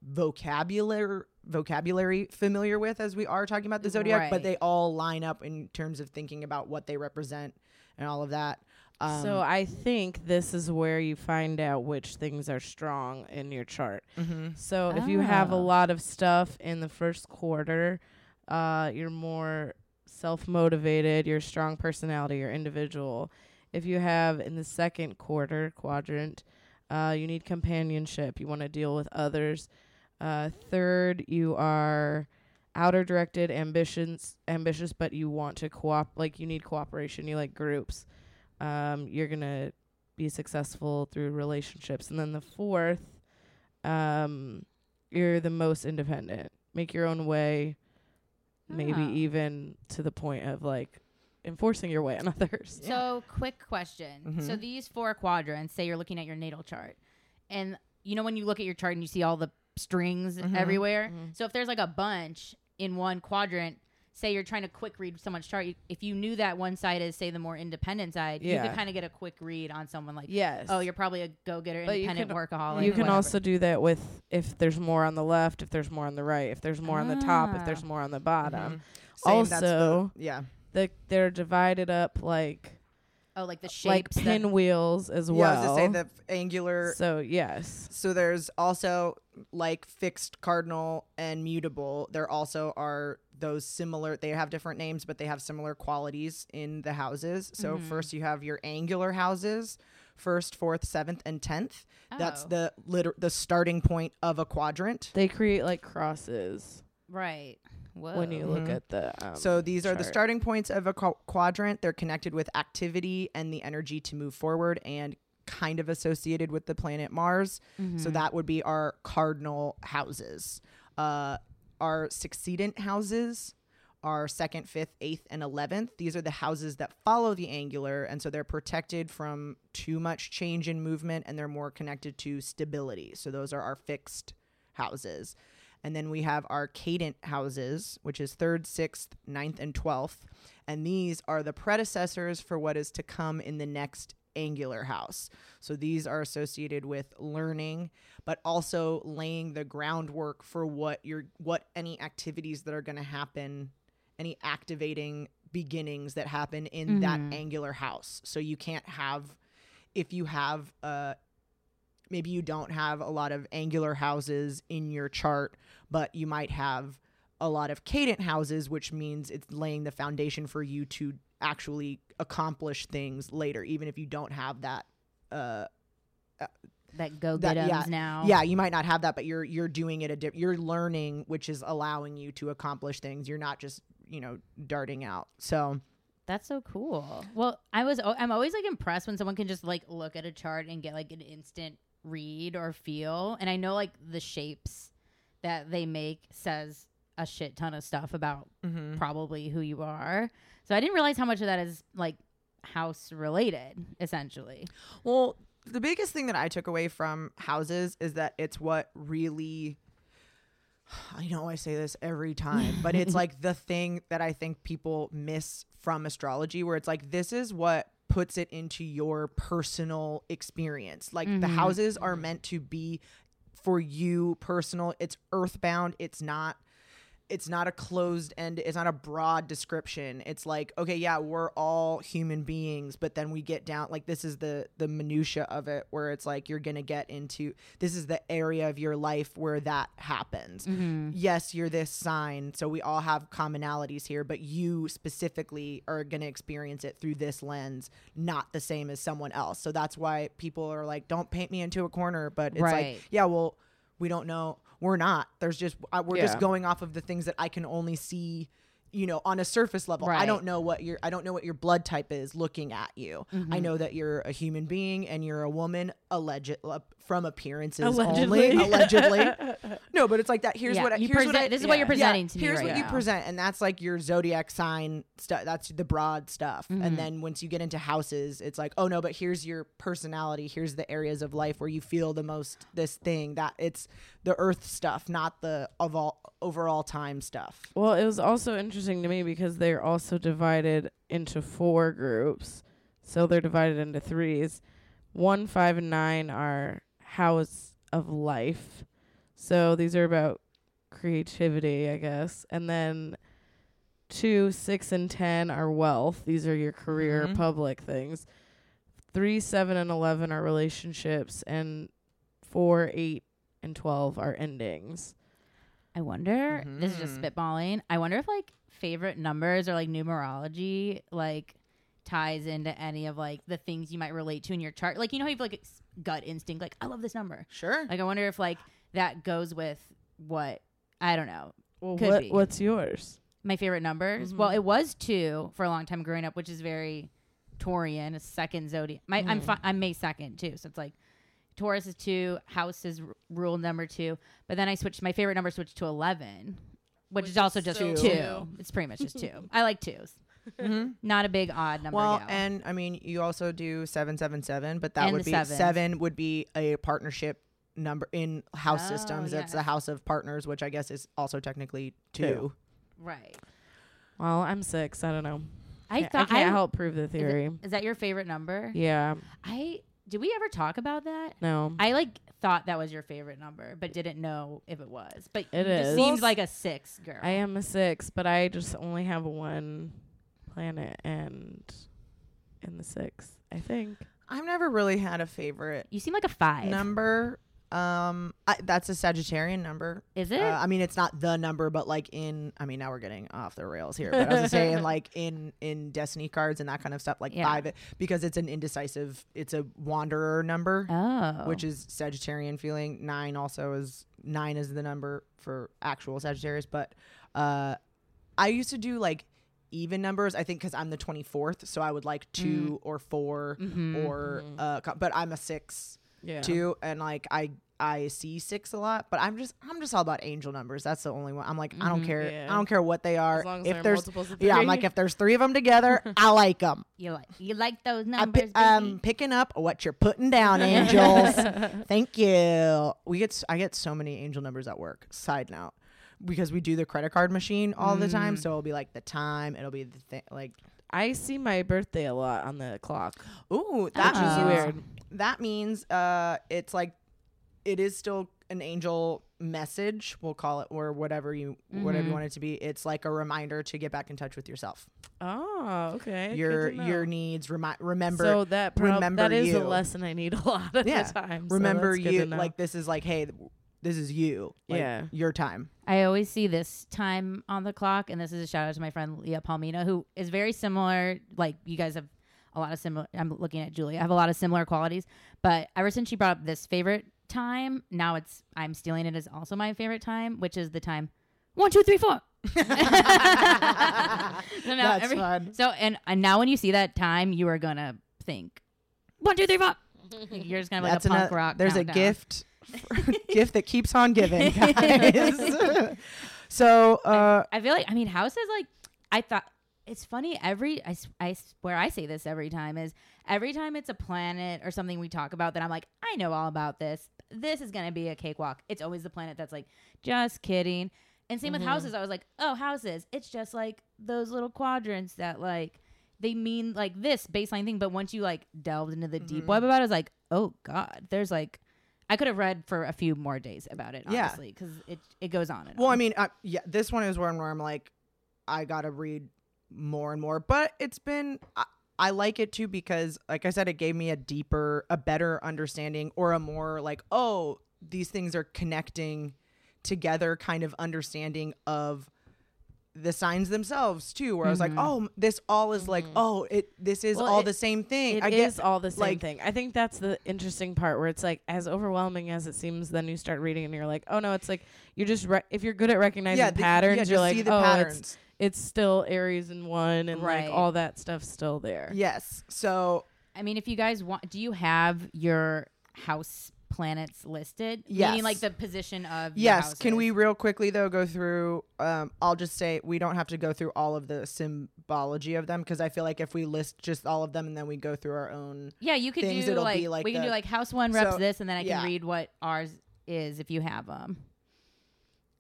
vocabulary vocabulary familiar with as we are talking about the zodiac, right. But they all line up in terms of thinking about what they represent and all of that. Um, so I think this is where you find out which things are strong in your chart. Mm-hmm. So ah. if you have a lot of stuff in the first quarter, uh, you're more self-motivated, you're a strong personality, you're individual. If you have in the second quarter quadrant, uh, you need companionship. You want to deal with others. Uh, third, you are outer-directed, ambitious, ambitious, but you want to coop. Like you need cooperation. You like groups. Um, you're going to be successful through relationships. And then the fourth, um, you're the most independent. Make your own way, ah. maybe even to the point of, like, enforcing your way on others. So yeah. quick question. Mm-hmm. So these four quadrants, say you're looking at your natal chart. And, you know, when you look at your chart and you see all the strings mm-hmm. everywhere. Mm-hmm. So if there's, like, a bunch in one quadrant, say you're trying to quick read someone's chart, you, if you knew that one side is, say, the more independent side, yeah. you could kind of get a quick read on someone like, yes. oh, you're probably a go-getter, but independent you can, workaholic. You can whatever. Also do that with if there's more on the left, if there's more on the right, if there's more ah. on the top, if there's more on the bottom. Mm-hmm. Also, the, yeah, the, they're divided up like oh, like the shapes, like pinwheels as yeah, well. Yeah, I was gonna say the f- angular. So yes. So there's also like fixed, cardinal, and mutable. There also are those similar. They have different names, but they have similar qualities in the houses. So mm-hmm. first you have your angular houses, first, fourth, seventh, and tenth. Oh. That's the liter- the starting point of a quadrant. They create like crosses. Right. Whoa. When you look mm-hmm. at the um, so these chart. Are the starting points of a qu- quadrant. They're connected with activity and the energy to move forward and kind of associated with the planet Mars. Mm-hmm. So that would be our cardinal houses, uh, our sextedent houses, our second, fifth, eighth, and eleventh. These are the houses that follow the angular. And so they're protected from too much change in movement and they're more connected to stability. So those are our fixed houses. And then we have our cadent houses, which is third, sixth, ninth, and twelfth. And these are the predecessors for what is to come in the next angular house. So these are associated with learning, but also laying the groundwork for what your what any activities that are going to happen, any activating beginnings that happen in mm-hmm. that angular house. So you can't have, if you have a maybe you don't have a lot of angular houses in your chart, but you might have a lot of cadent houses, which means it's laying the foundation for you to actually accomplish things later, even if you don't have that. Uh, uh, that go-get-ums yeah, now. Yeah, you might not have that, but you're you're doing it. A di- you're learning, which is allowing you to accomplish things. You're not just, you know, darting out. So. That's so cool. Well, I was o- I'm always like impressed when someone can just like look at a chart and get like an instant read or feel. And I know like the shapes that they make says a shit ton of stuff about mm-hmm. probably who you are. So I didn't realize how much of that is like house related essentially. Well, the biggest thing that I took away from houses is that it's what really, I know I say this every time, but it's like the thing that I think people miss from astrology, where it's like, this is what puts it into your personal experience. Like mm-hmm. the houses are meant to be for you personal. It's earthbound. It's not it's not a closed end. It's not a broad description. It's like, okay, yeah, we're all human beings, but then we get down, like, this is the, the minutia of it, where it's like, you're going to get into, this is the area of your life where that happens. Mm-hmm. Yes, you're this sign, so we all have commonalities here, but you specifically are going to experience it through this lens, not the same as someone else. So that's why people are like, don't paint me into a corner, but it's right. like, yeah, well, we don't know. We're not. There's just uh, we're yeah. just going off of the things that I can only see, you know, on a surface level. Right. I don't know what your I don't know what your blood type is looking at you. Mm-hmm. I know that you're a human being and you're a woman, alleged uh, from appearances allegedly. only. Allegedly. No, but it's like that. Here's yeah. what I, here's present, what I, this is yeah. what you're presenting yeah. to me. Here's right what now. you present, and that's like your zodiac sign stuff. That's the broad stuff. Mm-hmm. And then once you get into houses, it's like, oh no, but here's your personality. Here's the areas of life where you feel the most this thing that it's the earth stuff, not the of all overall time stuff. Well, it was also interesting to me because they're also divided into four groups. So they're divided into threes. One, five, and nine are house of life. So these are about creativity, I guess. And then two, six, and ten are wealth. These are your career, mm-hmm. public things. Three, seven, and eleven are relationships. And four, eight, and twelve are endings. I wonder, mm-hmm. this is just spitballing, I wonder if like favorite numbers or like numerology like ties into any of like the things you might relate to in your chart. Like, you know how you have like gut instinct, like I love this number. Sure. Like I wonder if like that goes with what, I don't know. Well, Could what, be. What's yours? My favorite numbers? Mm-hmm. Well, it was two for a long time growing up, which is very Taurian, a second zodiac. My, mm. I'm, fi- I'm May second too, so it's like Taurus is two, house is r- rule number two, but then I switched, my favorite number switched to eleven, which, which is also just two. two. It's pretty much just two. I like twos. Mm-hmm. Not a big odd number. Well, no. And I mean, you also do seven, seven, seven, but that and would be sevens. Seven would be a partnership number in house oh, systems. That's yeah. the house of partners, which I guess is also technically two. two. Right. Well, I'm six. I don't know. I, th- I can't I, help prove the theory. Is, it, is that your favorite number? Yeah. I... Did we ever talk about that? No. I like thought that was your favorite number, but didn't know if it was. But it is. Seems like a six, girl. I am a six, but I just only have one planet and in the six, I think. I've never really had a favorite. You seem like a five number. Um, I, that's a Sagittarian number. Is it? Uh, I mean, it's not the number, but like in, I mean, now we're getting off the rails here, but I was just saying like in, in destiny cards and that kind of stuff, like yeah. five, because it's an indecisive, it's a wanderer number, oh. which is Sagittarian feeling. Nine also is nine is the number for actual Sagittarius. But, uh, I used to do like even numbers, I think, cause I'm the twenty-fourth. So I would like two mm. or four mm-hmm. or, mm-hmm. uh, but I'm a six. Yeah. Too, and like I I see six a lot, but I'm just I'm just all about angel numbers. That's the only one. I'm like, mm-hmm, I don't care. Yeah. I don't care what they are. As long as if there's are yeah, I'm like if there's three of them together, I like them. You like you like those numbers. I'm pi- um, picking up what you're putting down, angels. Thank you. We get I get so many angel numbers at work. Side note, because we do the credit card machine all mm. the time, so it'll be like the time. It'll be the thing like. I see my birthday a lot on the clock. Ooh, that is oh. weird. That means uh, it's like it is still an angel message, we'll call it, or whatever you mm-hmm. whatever you want it to be. It's like a reminder to get back in touch with yourself. Oh, okay. Your your needs remi- remember. So that prob- remember that is you. a lesson I need a lot of yeah. the time. So remember you like this is like hey. This is you. Like, yeah. Your time. I always see this time on the clock. And this is a shout out to my friend Leah Palmina, who is very similar. Like you guys have a lot of similar. I'm looking at Julie. I have a lot of similar qualities. But ever since she brought up this favorite time, now it's I'm stealing it as also my favorite time, which is the time. One, two, three, four. so now That's every, fun. So and, and now when you see that time, you are going to think one, two, three, four. You're just going to like That's a punk enough, rock. There's countdown. A gift. Gift that keeps on giving, guys. so uh I, I feel like I mean house is like I thought it's funny every I, I swear I say this every time is every time it's a planet or something we talk about that I'm like I know all about this this is gonna be a cakewalk. It's always the planet that's like just kidding. And same mm-hmm. with houses. I was like oh houses it's just like those little quadrants that like they mean like this baseline thing, but once you like delved into the mm-hmm. deep web about it, it's like oh god there's like I could have read for a few more days about it, honestly, because yeah. it it goes on and well, on. I mean, I, yeah, this one is one where I'm like, I gotta read more and more. But it's been, I, I like it too because, like I said, it gave me a deeper, a better understanding, or a more like, oh, these things are connecting together kind of understanding of the signs themselves too, where mm-hmm. I was like, oh, this all is mm-hmm. like, oh, it this is well, all it, the same thing. It I guess, is all the same like, thing. I think that's the interesting part, where it's like, as overwhelming as it seems, then you start reading and you're like, oh no, it's like you're just re- if you're good at recognizing yeah, the, patterns, yeah, you're like, see the oh, patterns. It's, it's still Aries in one, and right. like all that stuff's still there. Yes. So I mean, if you guys want, do you have your house planets listed? Yes. Meaning like the position of yes. Can we real quickly though go through? Um, I'll just say we don't have to go through all of the symbology of them, because I feel like if we list just all of them and then we go through our own, yeah, you could things, do it'll like, be like we can the, do like house one reps so, this, and then I can yeah. read what ours is if you have them.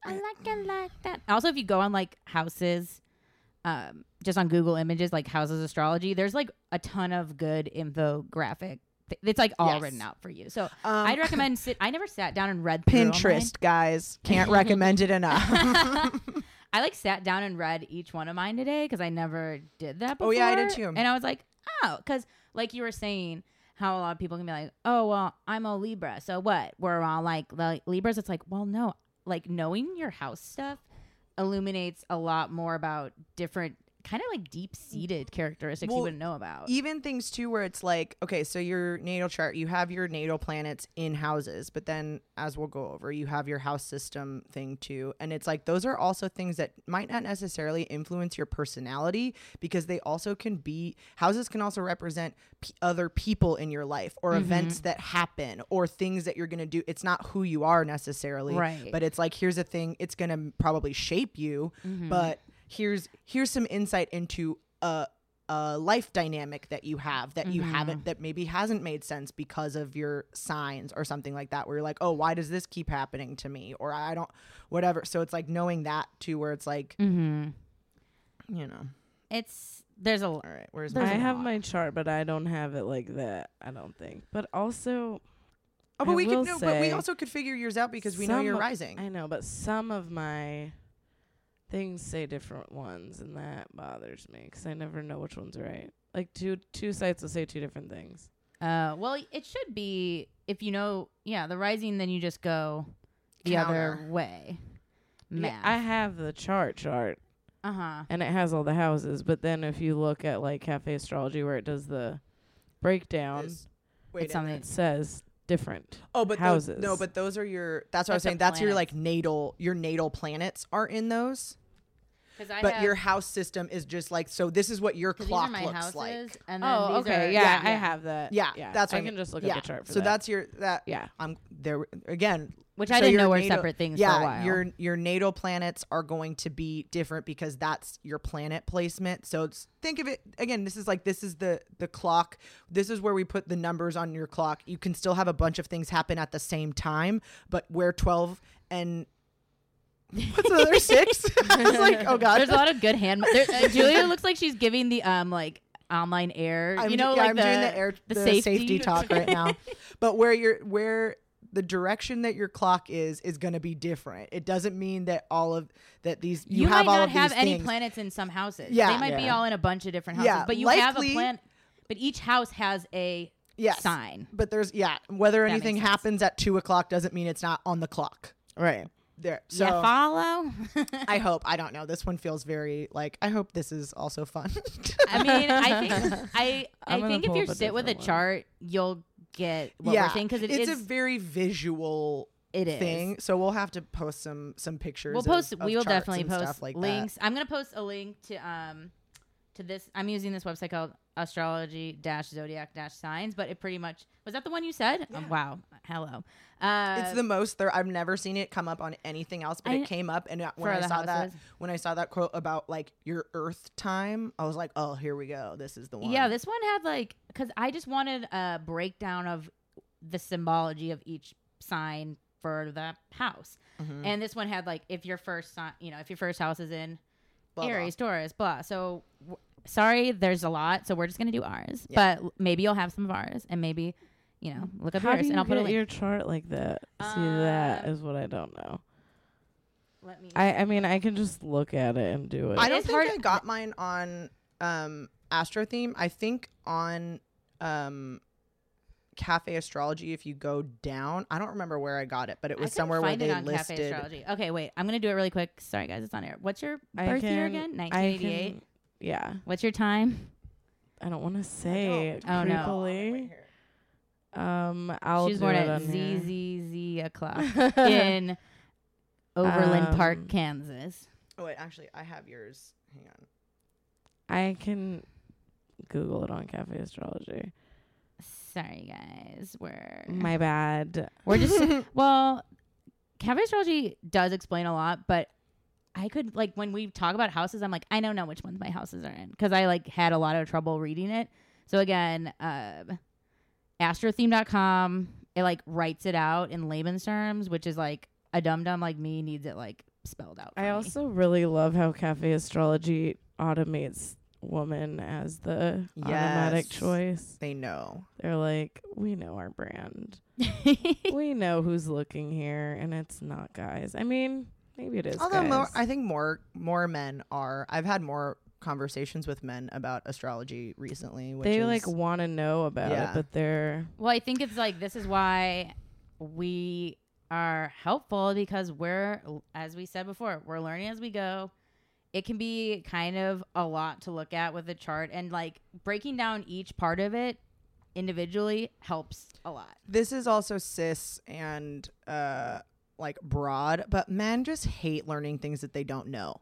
I like I like that. Also, if you go on like houses, um, just on Google Images, like houses astrology, there's like a ton of good infographic. It's like all yes. written out for you. So um, I'd recommend sit. I never sat down and read through Pinterest, guys. Can't recommend it enough. I like sat down and read each one of mine today because I never did that before. Oh, yeah, I did too. And I was like, oh, because like you were saying, how a lot of people can be like, oh, well, I'm a Libra. So what? We're all like, like Libras. It's like, well, no, like knowing your house stuff illuminates a lot more about different kind of like deep-seated characteristics well, you wouldn't know about. Even things too where it's like, okay, so your natal chart, you have your natal planets in houses, but then as we'll go over, you have your house system thing too, and it's like those are also things that might not necessarily influence your personality, because they also can be, houses can also represent p- other people in your life, or mm-hmm. events that happen, or things that you're going to do. It's not who you are necessarily, right. but it's like, here's a thing, it's going to probably shape you, mm-hmm. but Here's here's some insight into a, a life dynamic that you have that mm-hmm. you haven't, that maybe hasn't made sense because of your signs or something like that, where you're like, oh, why does this keep happening to me? Or I don't, whatever. So it's like knowing that too, where it's like, mm-hmm. you know, it's there's a lot. All right, where's I have my chart, but I don't have it like that, I don't think. But also, oh, but I we could no, but we also could figure yours out because we know your rising. I know, but some of my things say different ones, and that bothers me because I never know which one's right. Like two two sites will say two different things. Uh, well, it should be, if you know, yeah, the rising, then you just go the Counter. other way. Math. Yeah, I have the chart chart, uh huh, and it has all the houses. But then if you look at like Cafe Astrology, where it does the breakdown, it's, wait it's something it says different oh but houses those, no but those are your that's what that's I was saying that's your like natal your natal planets are in those, I but your house system is just like, so this is what your clock looks houses, like and then oh these okay are, yeah, yeah, yeah I have that yeah, yeah. that's what I, I mean. Can just look yeah. at the chart for so that. That's your that yeah I'm there again which so I didn't know were natal, separate things yeah for a while. your your natal planets are going to be different because that's your planet placement, so it's, think of it again, this is like, this is the the clock, this is where we put the numbers on your clock. You can still have a bunch of things happen at the same time, but where twelve and what's the other six? I was like, oh god, there's a lot of good hand there, uh, Julia looks like she's giving the um like online air I'm, you know yeah, like I'm the, doing the air the, the safety. safety talk right now. But where you're where the direction that your clock is is going to be different. It doesn't mean that all of that these you, you have all of these things. You might not have any planets in some houses. Yeah, they might yeah. be all in a bunch of different houses. Yeah, but you likely, have a planet. But each house has a yes, sign. But there's yeah. Whether that anything happens at two o'clock doesn't mean it's not on the clock. Right there. So you follow. I hope. I don't know. This one feels very like. I hope this is also fun. I mean, I think I I think if you sit with a one. chart, you'll. Get what yeah. we're saying, because it it's is, a very visual it is. thing. So we'll have to post some some pictures. We'll post. Of, of we will definitely post like links. That. I'm gonna post a link to um to this. I'm using this website called astrology zodiac signs, but it pretty much was that the one you said. Yeah. Um, wow, hello. Uh, it's the most. Thir- I've never seen it come up on anything else, but I, it came up, and when I saw houses. that when I saw that quote about like your Earth time, I was like, oh, here we go. This is the one. Yeah, this one had like. Because I just wanted a breakdown of the symbology of each sign for the house. Mm-hmm. And this one had like, if your first sign, you know, if your first house is in blah, Aries, blah. Taurus, blah. So w- sorry, there's a lot. So we're just going to do ours. Yeah. But maybe you'll have some of ours. And maybe you know, look up yours, and I'll put a link. How do you get your chart like that? Um, See, that is what I don't know. Let me. I, I mean, I can just look at it and do it. I don't it's think hard. I got mine on um, Astrotheme. I think on um, Cafe Astrology, if you go down, I don't remember where I got it, but it was somewhere where they listed. Cafe Astrology. Okay, wait. I'm going to do it really quick. Sorry, guys. It's on air. What's your birth can, year again? nineteen eighty-eight? Can, yeah. What's your time? I don't want to say. Oh, no. Um, I'll She's born at Z, Z, Z o'clock in Overland um, Park, Kansas. Oh, wait, actually, I have yours. Hang on. I can Google it on Cafe Astrology. Sorry, guys. We're... My bad. We're just... well, Cafe Astrology does explain a lot, but I could, like, when we talk about houses, I'm like, I don't know which ones my houses are in because I, like, had a lot of trouble reading it. So, again, uh... astrotheme dot com, it like writes it out in layman's terms, which is like a dum dum like me needs it like spelled out. For I me. also really love how Cafe Astrology automates woman as the yes, automatic choice. They know. They're like, we know our brand. We know who's looking here, and it's not guys. I mean, maybe it is. Although guys. More, I think more more men are. I've had more conversations with men about astrology recently, which they is, like want to know about yeah. it, but they're well I think it's like this is why we are helpful, because we're, as we said before, we're learning as we go. It can be kind of a lot to look at with a chart, and like breaking down each part of it individually helps a lot. This is also cis and uh like broad, but men just hate learning things that they don't know.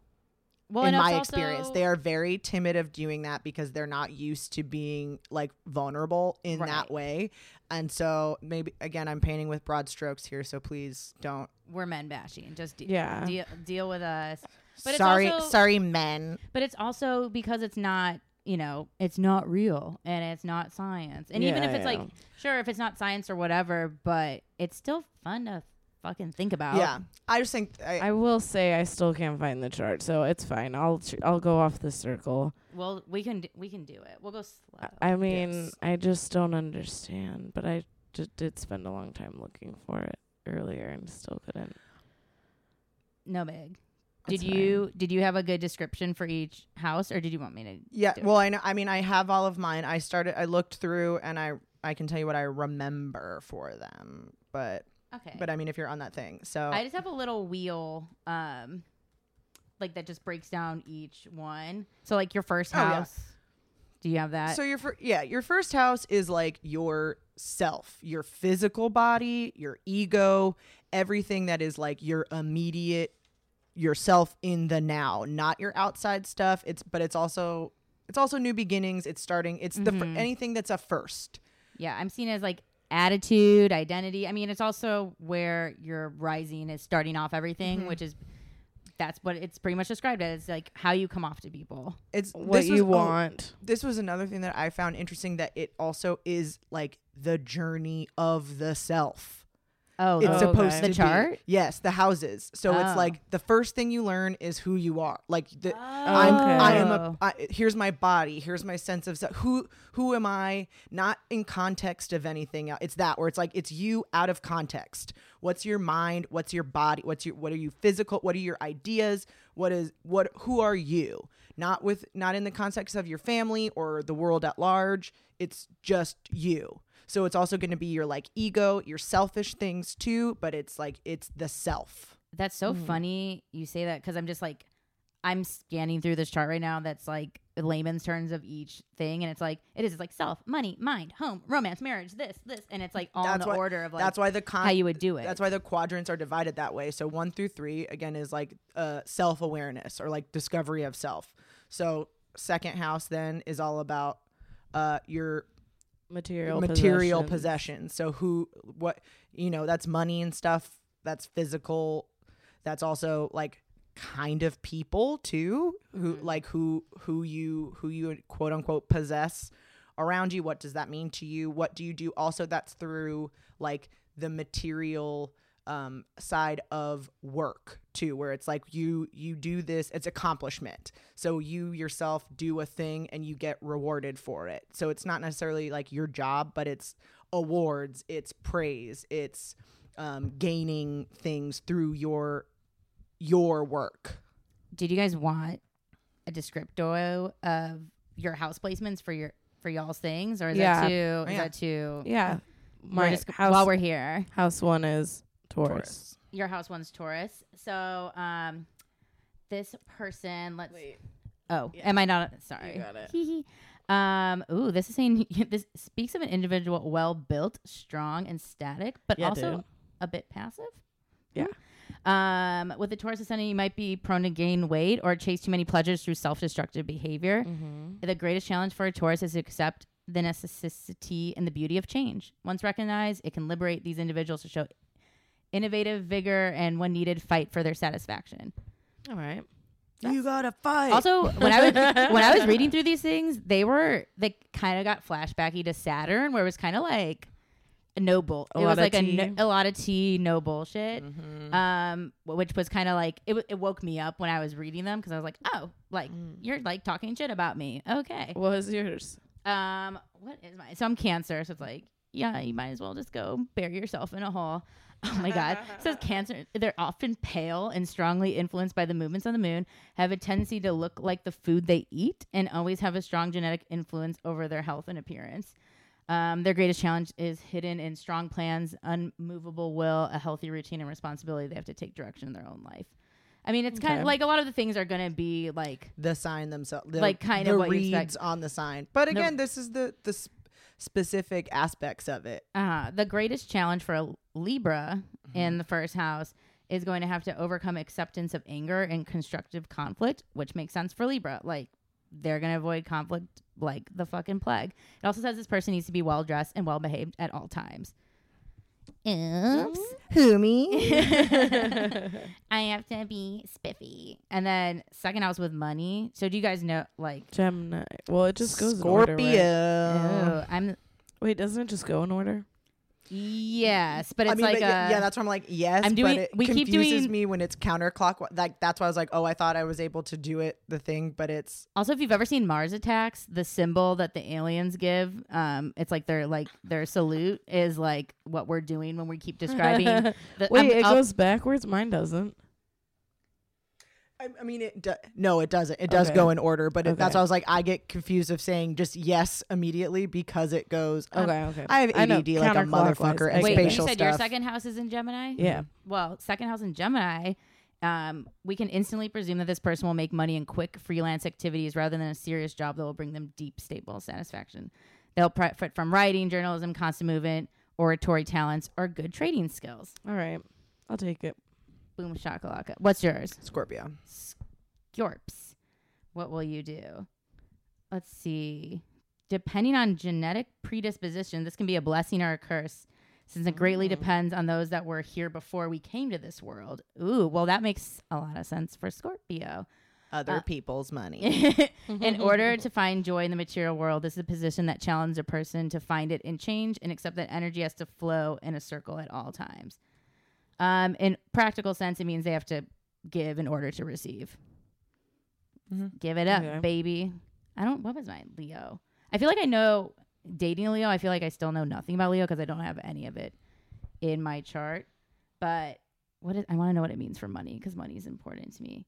Well, in my experience, they are very timid of doing that because they're not used to being like vulnerable in right. that way. And so maybe, again, I'm painting with broad strokes here, so please don't. We're men bashing. Just de- yeah. deal deal with us. But sorry, it's also, sorry, men. But it's also because it's not, you know, it's not real and it's not science. And yeah, even if it's yeah. like, sure, if it's not science or whatever, but it's still fun to fucking think about. Yeah, I just think I, I will say I still can't find the chart, so it's fine. I'll ch- I'll go off the circle. Well, we can d- we can do it. We'll go slow. I mean, yes. I just don't understand, but I d- did spend a long time looking for it earlier and still couldn't. No big. That's did fine. you did you have a good description for each house, or did you want me to? Yeah. Do well, it? I know. I mean, I have all of mine. I started. I looked through, and I I can tell you what I remember for them, but. Okay. But I mean, if you're on that thing, so I just have a little wheel, um, like that just breaks down each one. So like your first house, oh, yeah. do you have that? So your fir- yeah, your first house is like your self, your physical body, your ego, everything that is like your immediate yourself in the now, not your outside stuff. It's but it's also it's also new beginnings. It's starting. It's mm-hmm. the fir- anything that's a first. Yeah, I'm seen as like. Attitude, identity. I mean, it's also where your rising is starting off everything, mm-hmm. which is that's what it's pretty much described as. It's like how you come off to people. It's what you was, want. Oh, this was another thing that I found interesting, that it also is like the journey of the self. Oh, it's oh, supposed okay. to the chart? Be, yes, the houses. So oh. it's like the first thing you learn is who you are. Like the, oh, I'm, okay. I am a. I, here's my body. Here's my sense of self. Who who am I? Not in context of anything else. It's that where it's like it's you out of context. What's your mind? What's your body? What's your what are you physical? What are your ideas? What is what? Who are you? Not with not in the context of your family or the world at large. It's just you. So it's also going to be your like ego, your selfish things too, but it's like it's the self. That's so mm-hmm. funny you say that, because I'm just like I'm scanning through this chart right now that's like layman's terms of each thing, and it's like it is it's like self, money, mind, home, romance, marriage, this, this, and it's like all that's in the why, order of like that's why the con- how you would do it. That's why the quadrants are divided that way. So one through three again is like uh, self awareness or like discovery of self. So second house then is all about uh, your material material possessions. possessions. So who, what, you know, that's money and stuff. That's physical. That's also like kind of people too, who like who who you who you quote unquote possess around you. What does that mean to you? What do you do? Also, that's through like the material um side of work too, where it's like you you do this, it's accomplishment, so you yourself do a thing and you get rewarded for it. So it's not necessarily like your job, but it's awards, it's praise, it's um, gaining things through your your work. Did you guys want a descriptor of your house placements for your for y'all's things, or is yeah. that too? Is yeah. that too? Yeah. My we're disc- house, while we're here, house one is Taurus. Taurus. Your house one's Taurus. So, um, this person, let's. Wait. Oh, yeah. Am I not? Sorry. You got it. Um, ooh, this is saying this speaks of an individual well built, strong, and static, but yeah, also dude. a bit passive. Yeah. Um, with the Taurus ascendant, you might be prone to gain weight or chase too many pleasures through self-destructive behavior. Mm-hmm. The greatest challenge for a Taurus is to accept the necessity and the beauty of change. Once recognized, it can liberate these individuals to show innovative vigor and, when needed, fight for their satisfaction. All right. That's you gotta fight. Also, when I was when I was reading through these things, they were they kind of got flashbacky to Saturn, where it was kind of like no bull. It was like a, no, a lot of tea, no bullshit. Mm-hmm. Um, which was kind of like it. W- it woke me up when I was reading them, because I was like, oh, like mm. you're like talking shit about me. Okay. What was yours? Um, what is mine? So I'm Cancer, so it's like, yeah, you might as well just go bury yourself in a hole. Oh my God. It says Cancer, they're often pale and strongly influenced by the movements of the moon, have a tendency to look like the food they eat, and always have a strong genetic influence over their health and appearance. Um, their greatest challenge is hidden in strong plans, unmovable will, a healthy routine, and responsibility. They have to take direction in their own life. I mean, it's okay. Kind of like a lot of the things are going to be like the sign themselves, the, like kind the of what reads you expect on the sign. But again, the, this is the, the sp- specific aspects of it. Uh, the greatest challenge for a Libra mm-hmm. in the first house is going to have to overcome acceptance of anger and constructive conflict, which makes sense for Libra. Like, they're going to avoid conflict like the fucking plague. It also says this person needs to be well dressed and well behaved at all times. Oops. Who me? I have to be spiffy. And then second house with money. So do you guys know, like, Gemini? Well, it just goes Scorpio. In order, right? Oh, I'm. Wait, doesn't it just go in order? Yes, but it's I mean, like but a, yeah, that's where I'm like, yes, I'm doing, but it we confuses keep doing, me when it's counterclockwise. Like, that's why I was like, oh, I thought I was able to do it, the thing, but it's... Also, if you've ever seen Mars Attacks, the symbol that the aliens give, um, it's like their like their salute is like what we're doing when we keep describing... the, Wait, I'm, it I'll, goes backwards? Mine doesn't. I, I mean, it do, no, it doesn't. It does okay. go in order, but okay. it, that's why I was like, I get confused of saying just yes immediately because it goes. Um, okay, okay. I have A D D I like a motherfucker and Wait, spatial stuff. Wait, you said your second house is in Gemini? Yeah. Well, second house in Gemini, um, we can instantly presume that this person will make money in quick freelance activities rather than a serious job that will bring them deep, stable satisfaction. They'll profit from writing, journalism, constant movement, oratory talents, or good trading skills. All right. I'll take it. Boom shakalaka. What's yours? Scorpio. Scorps. What will you do? Let's see. Depending on genetic predisposition, this can be a blessing or a curse, since it greatly mm. depends on those that were here before we came to this world. Ooh, well, that makes a lot of sense for Scorpio. Other uh, people's money. In order to find joy in the material world, this is a position that challenges a person to find it in change and accept that energy has to flow in a circle at all times. Um, in practical sense, it means they have to give in order to receive. Mm-hmm. Give it up, okay. baby. I don't. What was my Leo? I feel like I know dating Leo. I feel like I still know nothing about Leo because I don't have any of it in my chart. But what is, I want to know what it means for money, because money is important to me.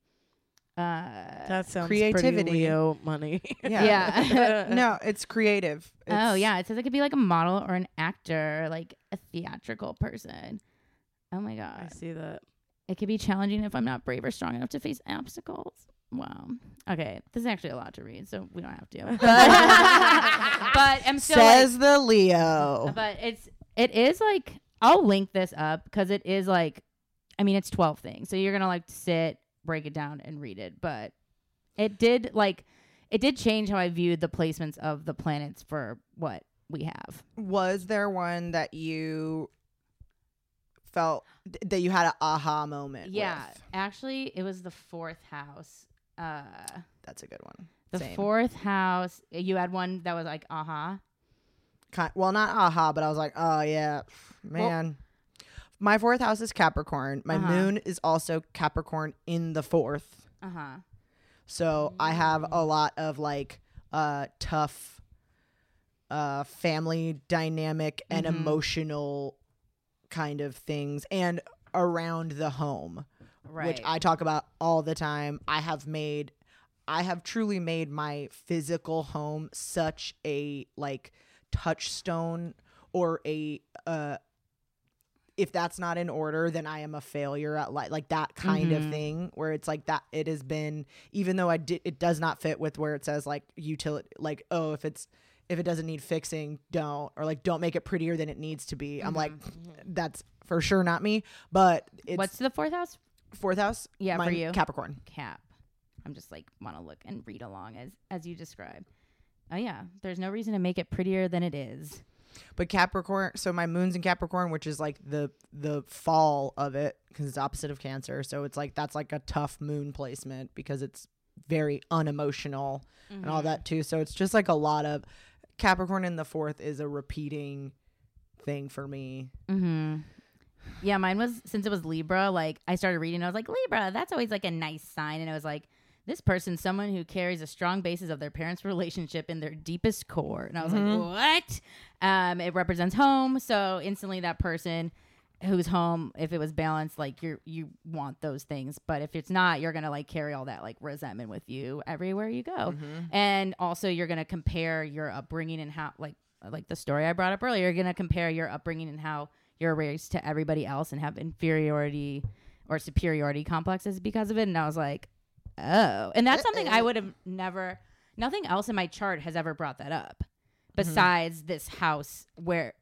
Uh, that sounds creativity. Pretty Leo money. Yeah. yeah. No, it's creative. It's oh yeah, it says it could be like a model or an actor, like a theatrical person. Oh my God. I see that. It could be challenging if I'm not brave or strong enough to face obstacles. Wow. Okay. This is actually a lot to read, so we don't have to. But, but I'm still Says like, the Leo. But it's, it is like, I'll link this up because it is like, I mean, it's twelve things. So you're going to like sit, break it down, and read it. But it did like, it did change how I viewed the placements of the planets for what we have. Was there one that you... felt that you had an aha moment yeah with. Actually it was the fourth house. Uh that's a good one. The Same. Fourth house, you had one that was like aha kind, well not aha but I was like oh yeah man well, my fourth house is Capricorn. My uh-huh. moon is also Capricorn in the fourth. Uh-huh so mm-hmm. I have a lot of like uh tough uh, family dynamic and mm-hmm. emotional kind of things, and around the home, right. which I talk about all the time. I have made, I have truly made my physical home such a like touchstone or a, uh, if that's not in order, then I am a failure at life. Like that kind mm-hmm. of thing where it's like that it has been, even though I did, it does not fit with where it says like utility, like, oh, if it's, if it doesn't need fixing, don't, or like, don't make it prettier than it needs to be. Mm-hmm. I'm like, that's for sure not me, but it's. What's the fourth house? Fourth house. Yeah. Mine, for you. Capricorn. Cap. I'm just like, want to look and read along as, as you describe. Oh yeah. There's no reason to make it prettier than it is. But Capricorn, so my moon's in Capricorn, which is like the the fall of it because it's opposite of Cancer. So it's like that's like a tough moon placement because it's very unemotional mm-hmm. and all that too. So it's just like a lot of Capricorn in the fourth is a repeating thing for me. Mm-hmm. Yeah, mine was, since it was Libra, like I started reading, I was like, Libra, that's always like a nice sign. And I was like, this person's someone who carries a strong basis of their parents' relationship in their deepest core. And I was mm-hmm. like, what? Um, it represents home. So instantly that person who's home, if it was balanced, like you you want those things. But if it's not, you're going to like carry all that like resentment with you everywhere you go. Mm-hmm. And also you're going to compare your upbringing and how, like, like the story I brought up earlier, you're going to compare your upbringing and how you're raised to everybody else and have inferiority or superiority complexes because of it. And I was like, oh, and that's something I would have never, nothing else in my chart has ever brought that up besides mm-hmm. this house where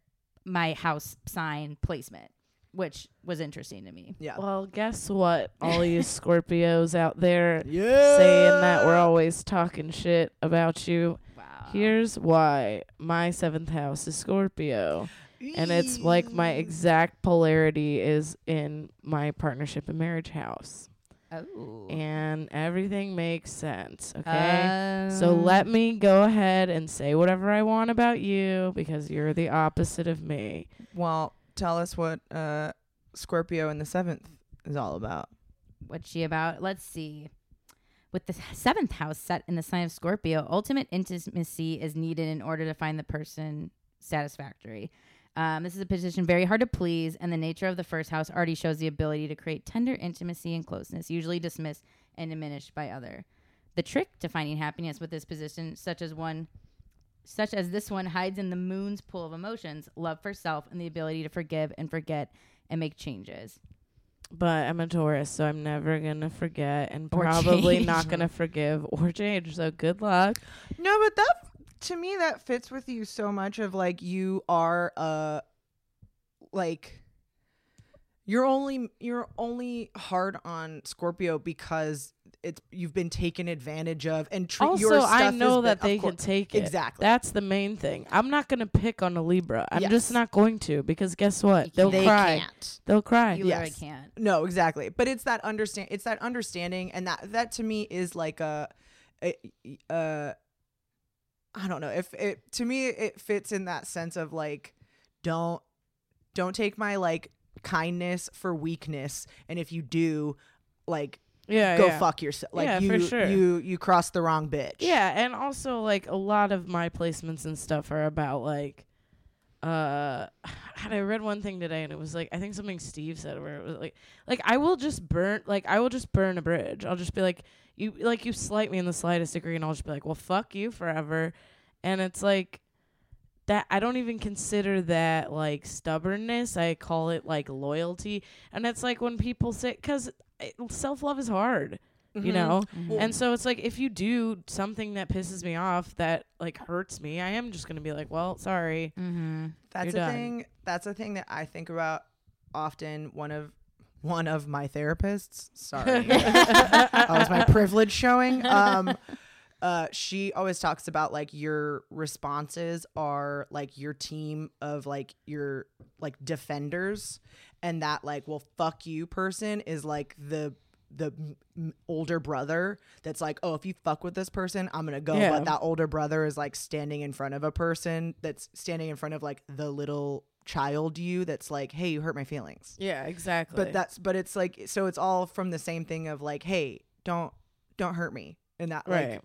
my house sign placement, which was interesting to me. Yeah. Well, guess what? All you Scorpios out there yeah! saying that we're always talking shit about you. Wow. Here's why. My seventh house is Scorpio. And it's like my exact polarity is in my partnership and marriage house. Oh. And everything makes sense, okay? Um. So let me go ahead and say whatever I want about you because you're the opposite of me. Well, tell us what uh, Scorpio in the seventh is all about. What's she about? Let's see. With the seventh house set in the sign of Scorpio, ultimate intimacy is needed in order to find the person satisfactory. Um, this is a position very hard to please, and the nature of the first house already shows the ability to create tender intimacy and closeness, usually dismissed and diminished by other. The trick to finding happiness with this position, such as one, such as this one, hides in the moon's pool of emotions, love for self, and the ability to forgive and forget and make changes. But I'm a Taurus, so I'm never going to forget and or probably change. Not going to forgive or change, so good luck. No, but that... To me, that fits with you so much of like you are uh like you're only you're only hard on Scorpio because it's you've been taken advantage of and treat also, your stuff I know that been, they can take it. Exactly. That's the main thing. I'm not gonna pick on a Libra. I'm yes. just not going to because guess what? They'll they cry. Can't. They'll cry. You yes. literally can't. No, exactly. But it's that understand it's that understanding and that that to me is like a a, a I don't know if it to me it fits in that sense of like don't don't take my like kindness for weakness and if you do like yeah go yeah. fuck yourself like yeah, you for sure. you you crossed the wrong bitch yeah and also like a lot of my placements and stuff are about like uh I read one thing today and it was like I think something Steve said where it was like like I will just burn like I will just burn a bridge I'll just be like You like you slight me in the slightest degree and I'll just be like, well, fuck you forever. And it's like that. I don't even consider that like stubbornness. I call it like loyalty. And it's like when people say because self-love is hard, mm-hmm. you know. Mm-hmm. And so it's like if you do something that pisses me off that like hurts me, I am just going to be like, well, sorry. Mm-hmm. That's a thing. That's a thing that I think about often. One of. One of my therapists, sorry, that was my privilege showing. Um, uh, she always talks about like your responses are like your team of like your like defenders, and that like well fuck you person is like the the m- older brother that's like oh if you fuck with this person I'm gonna go, yeah. but that older brother is like standing in front of a person that's standing in front of like the little. Child you that's like hey you hurt my feelings yeah exactly but that's but it's like so it's all from the same thing of like hey don't don't hurt me and that right like,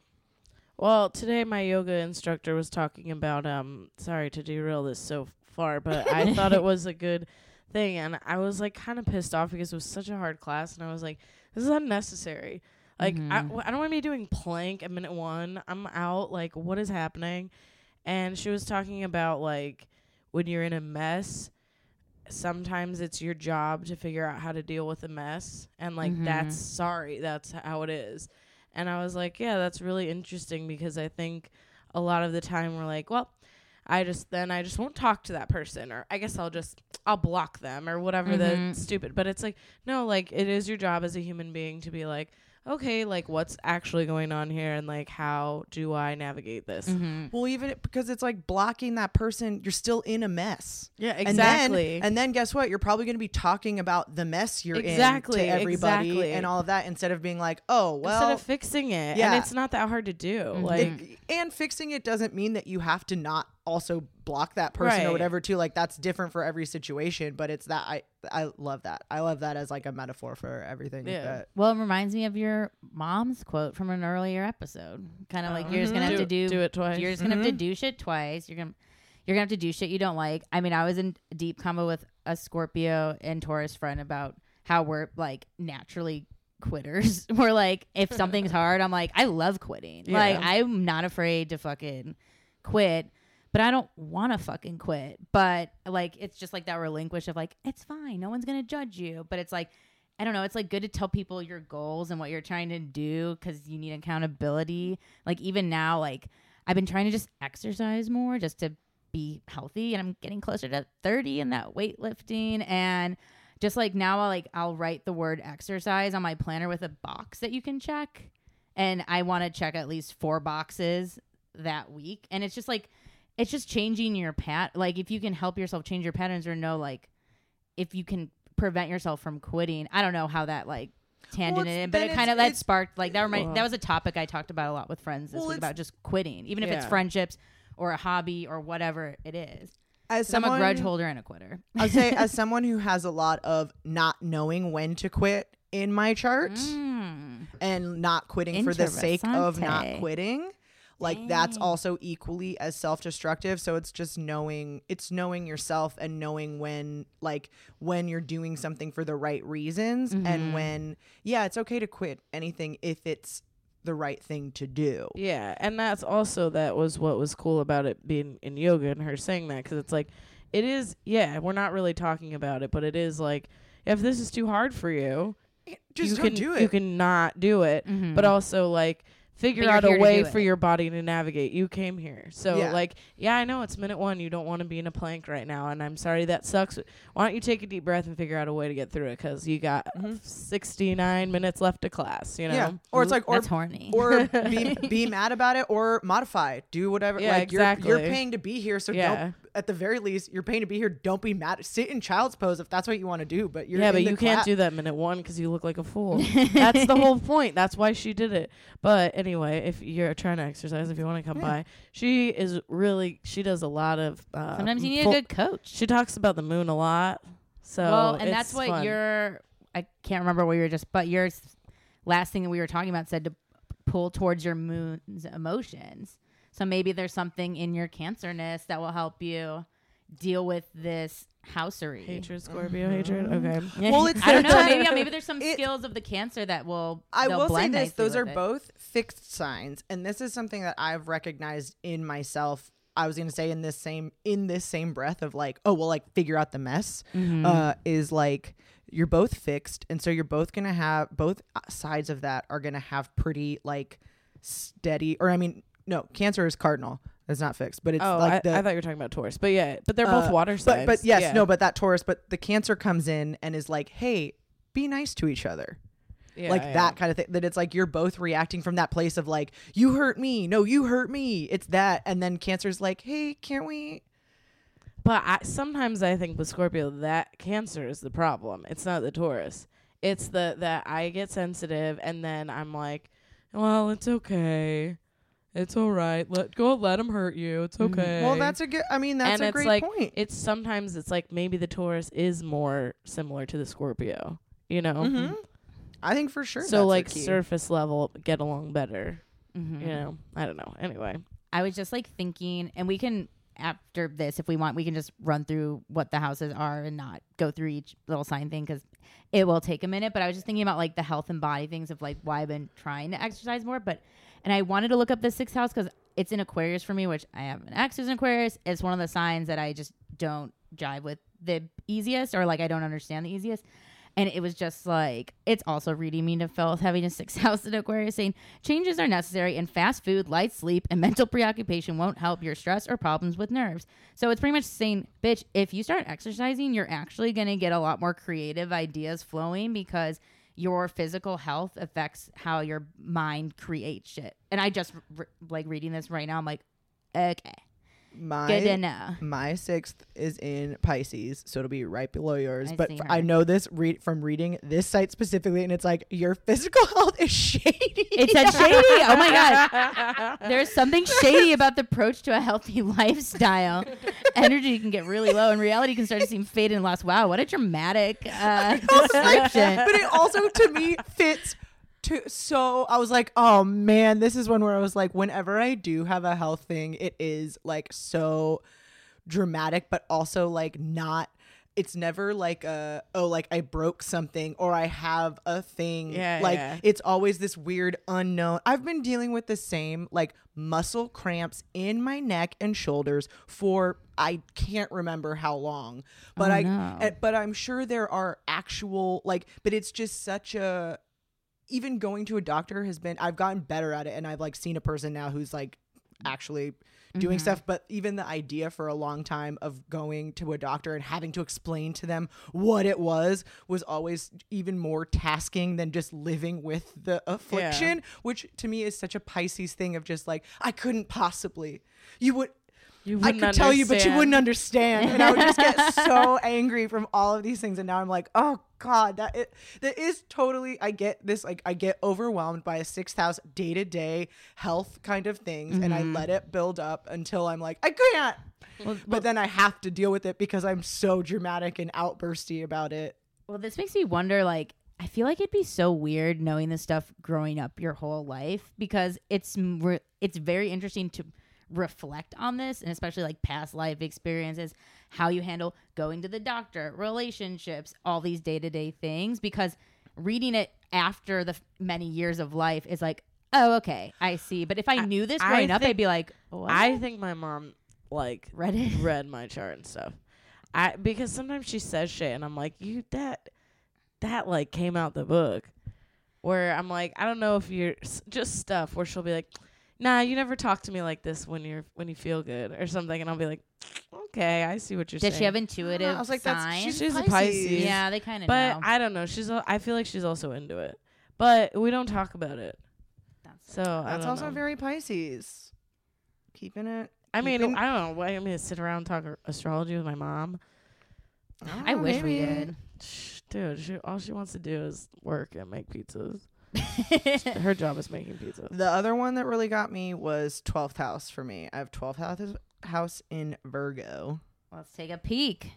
Well, today my yoga instructor was talking about, um, sorry to derail this so far, but I thought it was a good thing. And I was like kind of pissed off because it was such a hard class. And I was like, this is unnecessary. Like, mm-hmm. I, w- I don't want to be doing plank at minute one. I'm out. Like, what is happening? And she was talking about, like, when you're in a mess, sometimes it's your job to figure out how to deal with a mess. And, like, mm-hmm. that's sorry. That's how it is. And I was like, yeah, that's really interesting, because I think a lot of the time we're like, well, I just then I just won't talk to that person, or I guess I'll just I'll block them or whatever. Mm-hmm. That's stupid. But it's like, no, like, it is your job as a human being to be like, okay, like, what's actually going on here, and like, how do I navigate this? Mm-hmm. Well, even it, because it's like blocking that person, you're still in a mess. Yeah, exactly. And then, and then guess what? You're probably going to be talking about the mess you're exactly, in to everybody exactly. and all of that, instead of being like, oh, well. Instead of fixing it. Yeah. And it's not that hard to do. Mm-hmm. Like, it, and fixing it doesn't mean that you have to not also block that person right. or whatever too. Like, that's different for every situation, but it's that I I love that. I love that as like a metaphor for everything. Yeah. That. Well, it reminds me of your mom's quote from an earlier episode. Kind of oh. like you're mm-hmm. just gonna have do, to do do it twice. You're just gonna mm-hmm. have to do shit twice. You're gonna you're gonna have to do shit you don't like. I mean, I was in a deep combo with a Scorpio and Taurus friend about how we're like naturally quitters. We're like, if something's hard, I'm like, I love quitting. Yeah. Like, I'm not afraid to fucking quit. But I don't want to fucking quit. But, like, it's just, like, that relinquish of, like, it's fine. No one's going to judge you. But it's, like, I don't know. It's, like, good to tell people your goals and what you're trying to do, because you need accountability. Like, even now, like, I've been trying to just exercise more just to be healthy. And I'm getting closer to thirty in that weightlifting. And just, like, now, I'll, like, I'll write the word exercise on my planner with a box that you can check. And I want to check at least four boxes that week. And it's just, like, it's just changing your pat. Like, if you can help yourself change your patterns, or know, like, if you can prevent yourself from quitting. I don't know how that, like, tangent well, in, but it kind of that sparked, like, that remind, well, that was a topic I talked about a lot with friends this well, week, about just quitting, even yeah. if it's friendships or a hobby or whatever it is. As someone, I'm a grudge holder and a quitter. I'll say, as someone who has a lot of not knowing when to quit in my chart mm. and not quitting for the sake of not quitting. Like, Dang. That's also equally as self-destructive. So it's just knowing, it's knowing yourself and knowing when, like, when you're doing something for the right reasons mm-hmm. and when, yeah, it's okay to quit anything if it's the right thing to do. Yeah. And that's also, that was what was cool about it being in yoga and her saying that, because it's like, it is, yeah, we're not really talking about it, but it is like, if this is too hard for you, just you don't can, do it. You can not do it. Mm-hmm. But also, like, figure out a way for your body to navigate. You came here. So, yeah. like, yeah, I know it's minute one. You don't want to be in a plank right now, and I'm sorry that sucks. Why don't you take a deep breath and figure out a way to get through it, because you got mm-hmm. sixty-nine minutes left to class, you know? Yeah. Or it's like, or, that's horny. Or be, be mad about it, or modify. Do whatever. Yeah, like, exactly. You're, you're paying to be here, so yeah. don't. At the very least, you're paying to be here. Don't be mad. Sit in child's pose if that's what you want to do. But you're yeah, but you cla- can't do that minute one because you look like a fool. That's the whole point. That's why she did it. But anyway, if you're trying to exercise, if you want to come yeah. by, she is really. She does a lot of. Uh, Sometimes you need full, a good coach. She talks about the moon a lot. So well, and it's that's what fun. Your. I can't remember what you were just, but your last thing that we were talking about said to pull towards your moon's emotions. So maybe there's something in your cancerness that will help you deal with this housery. Hatred, Scorpio, mm-hmm. hatred. Okay. Well, it's I don't know. Maybe, maybe there's some it, skills of the cancer that will. I will say this: those are it. both fixed signs, and this is something that I've recognized in myself. I was going to say in this same in this same breath of like, oh well, like figure out the mess mm-hmm. uh, is like. You're both fixed, and so you're both going to have both sides of that are going to have pretty like steady, or I mean. No, Cancer is cardinal. It's not fixed, but it's oh, like I, the, I thought you were talking about Taurus, but yeah, but they're both uh, water signs. But, but yes, yeah. no, but that Taurus, but the Cancer comes in and is like, hey, be nice to each other. Yeah, like yeah. that kind of thing. That it's like you're both reacting from that place of like, you hurt me. No, you hurt me. It's that. And then Cancer's like, hey, can't we? But I, sometimes I think with Scorpio, that Cancer is the problem. It's not the Taurus. It's the that I get sensitive and then I'm like, well, it's okay. It's all right. Let go. Let them hurt you. It's okay. Well, that's a good. I mean, that's and a it's great like, point. It's sometimes it's like maybe the Taurus is more similar to the Scorpio. You know, mm-hmm. I think for sure. So that's like surface level, get along better. Mm-hmm. You know, I don't know. Anyway, I was just like thinking, and we can, after this, if we want, we can just run through what the houses are and not go through each little sign thing because it will take a minute. But I was just thinking about like the health and body things of like why I've been trying to exercise more. But, and I wanted to look up the sixth house because it's in Aquarius for me, which I have an ex who's in Aquarius. It's one of the signs that I just don't jive with the easiest, or like I don't understand the easiest. And it was just like, it's also reading me to filth having a sixth house in Aquarius saying changes are necessary and fast food, light sleep, and mental preoccupation won't help your stress or problems with nerves. So it's pretty much saying, bitch, if you start exercising, you're actually going to get a lot more creative ideas flowing because your physical health affects how your mind creates shit. And I just re- like reading this right now. I'm like, okay. My, good enough. My sixth is in Pisces, so it'll be right below yours. I but f- I know this read from reading this site specifically, and it's like your physical health is shady. It's a shady. Oh my god, there's something shady about the approach to a healthy lifestyle. Energy can get really low, and reality can start to seem faded and lost. Wow, what a dramatic uh, description! But it also, to me, fits. To, so I was like, oh man, this is one where I was like, whenever I do have a health thing, it is like so dramatic, but also like not, it's never like a, oh, like I broke something or I have a thing. Yeah, like yeah. It's always this weird unknown. I've been dealing with the same like muscle cramps in my neck and shoulders for I can't remember how long, but oh, I, no. uh, but I'm sure there are actual like, but it's just such a, even going to a doctor has been, I've gotten better at it. And I've like seen a person now who's like actually doing mm-hmm. stuff. But even the idea for a long time of going to a doctor and having to explain to them what it was, was always even more tasking than just living with the affliction, yeah. which to me is such a Pisces thing of just like, I couldn't possibly, you would, You I could understand. tell you, but you wouldn't understand. And I would just get so angry from all of these things. And now I'm like, oh God, that it, that is totally, I get this, like I get overwhelmed by a sixth house day-to-day health kind of things. Mm-hmm. And I let it build up until I'm like, I can't. Well, but well, then I have to deal with it because I'm so dramatic and outbursty about it. Well, this makes me wonder, like, I feel like it'd be so weird knowing this stuff growing up your whole life because it's it's very interesting to reflect on this, and especially like past life experiences, how you handle going to the doctor, relationships, all these day-to-day things, because reading it after the f- many years of life is like, oh, okay, I see. But if I, I knew this growing I up, think, I'd be like, what? I think my mom like read it, read my chart and stuff. I because sometimes she says shit and I'm like, you that that like came out the book, where I'm like, I don't know if you're just stuff where she'll be like, nah, you never talk to me like this when you're when you feel good or something, and I'll be like, okay, I see what you're Does saying. Does she have intuitive I, I was like, signs? That's, she's she's Pisces. a Pisces. Yeah, they kind of know. But I don't know. She's. A, I feel like she's also into it, but we don't talk about it. That's so that's I don't also know. very Pisces. Keeping it. I keeping mean, I don't know. Why I'm gonna sit around and talk astrology with my mom. I, I know, wish maybe. we did. Dude, she, all she wants to do is work and make pizzas. Her job is making pizza. The other one that really got me was twelfth house for me. I have twelfth house in Virgo. Let's take a peek.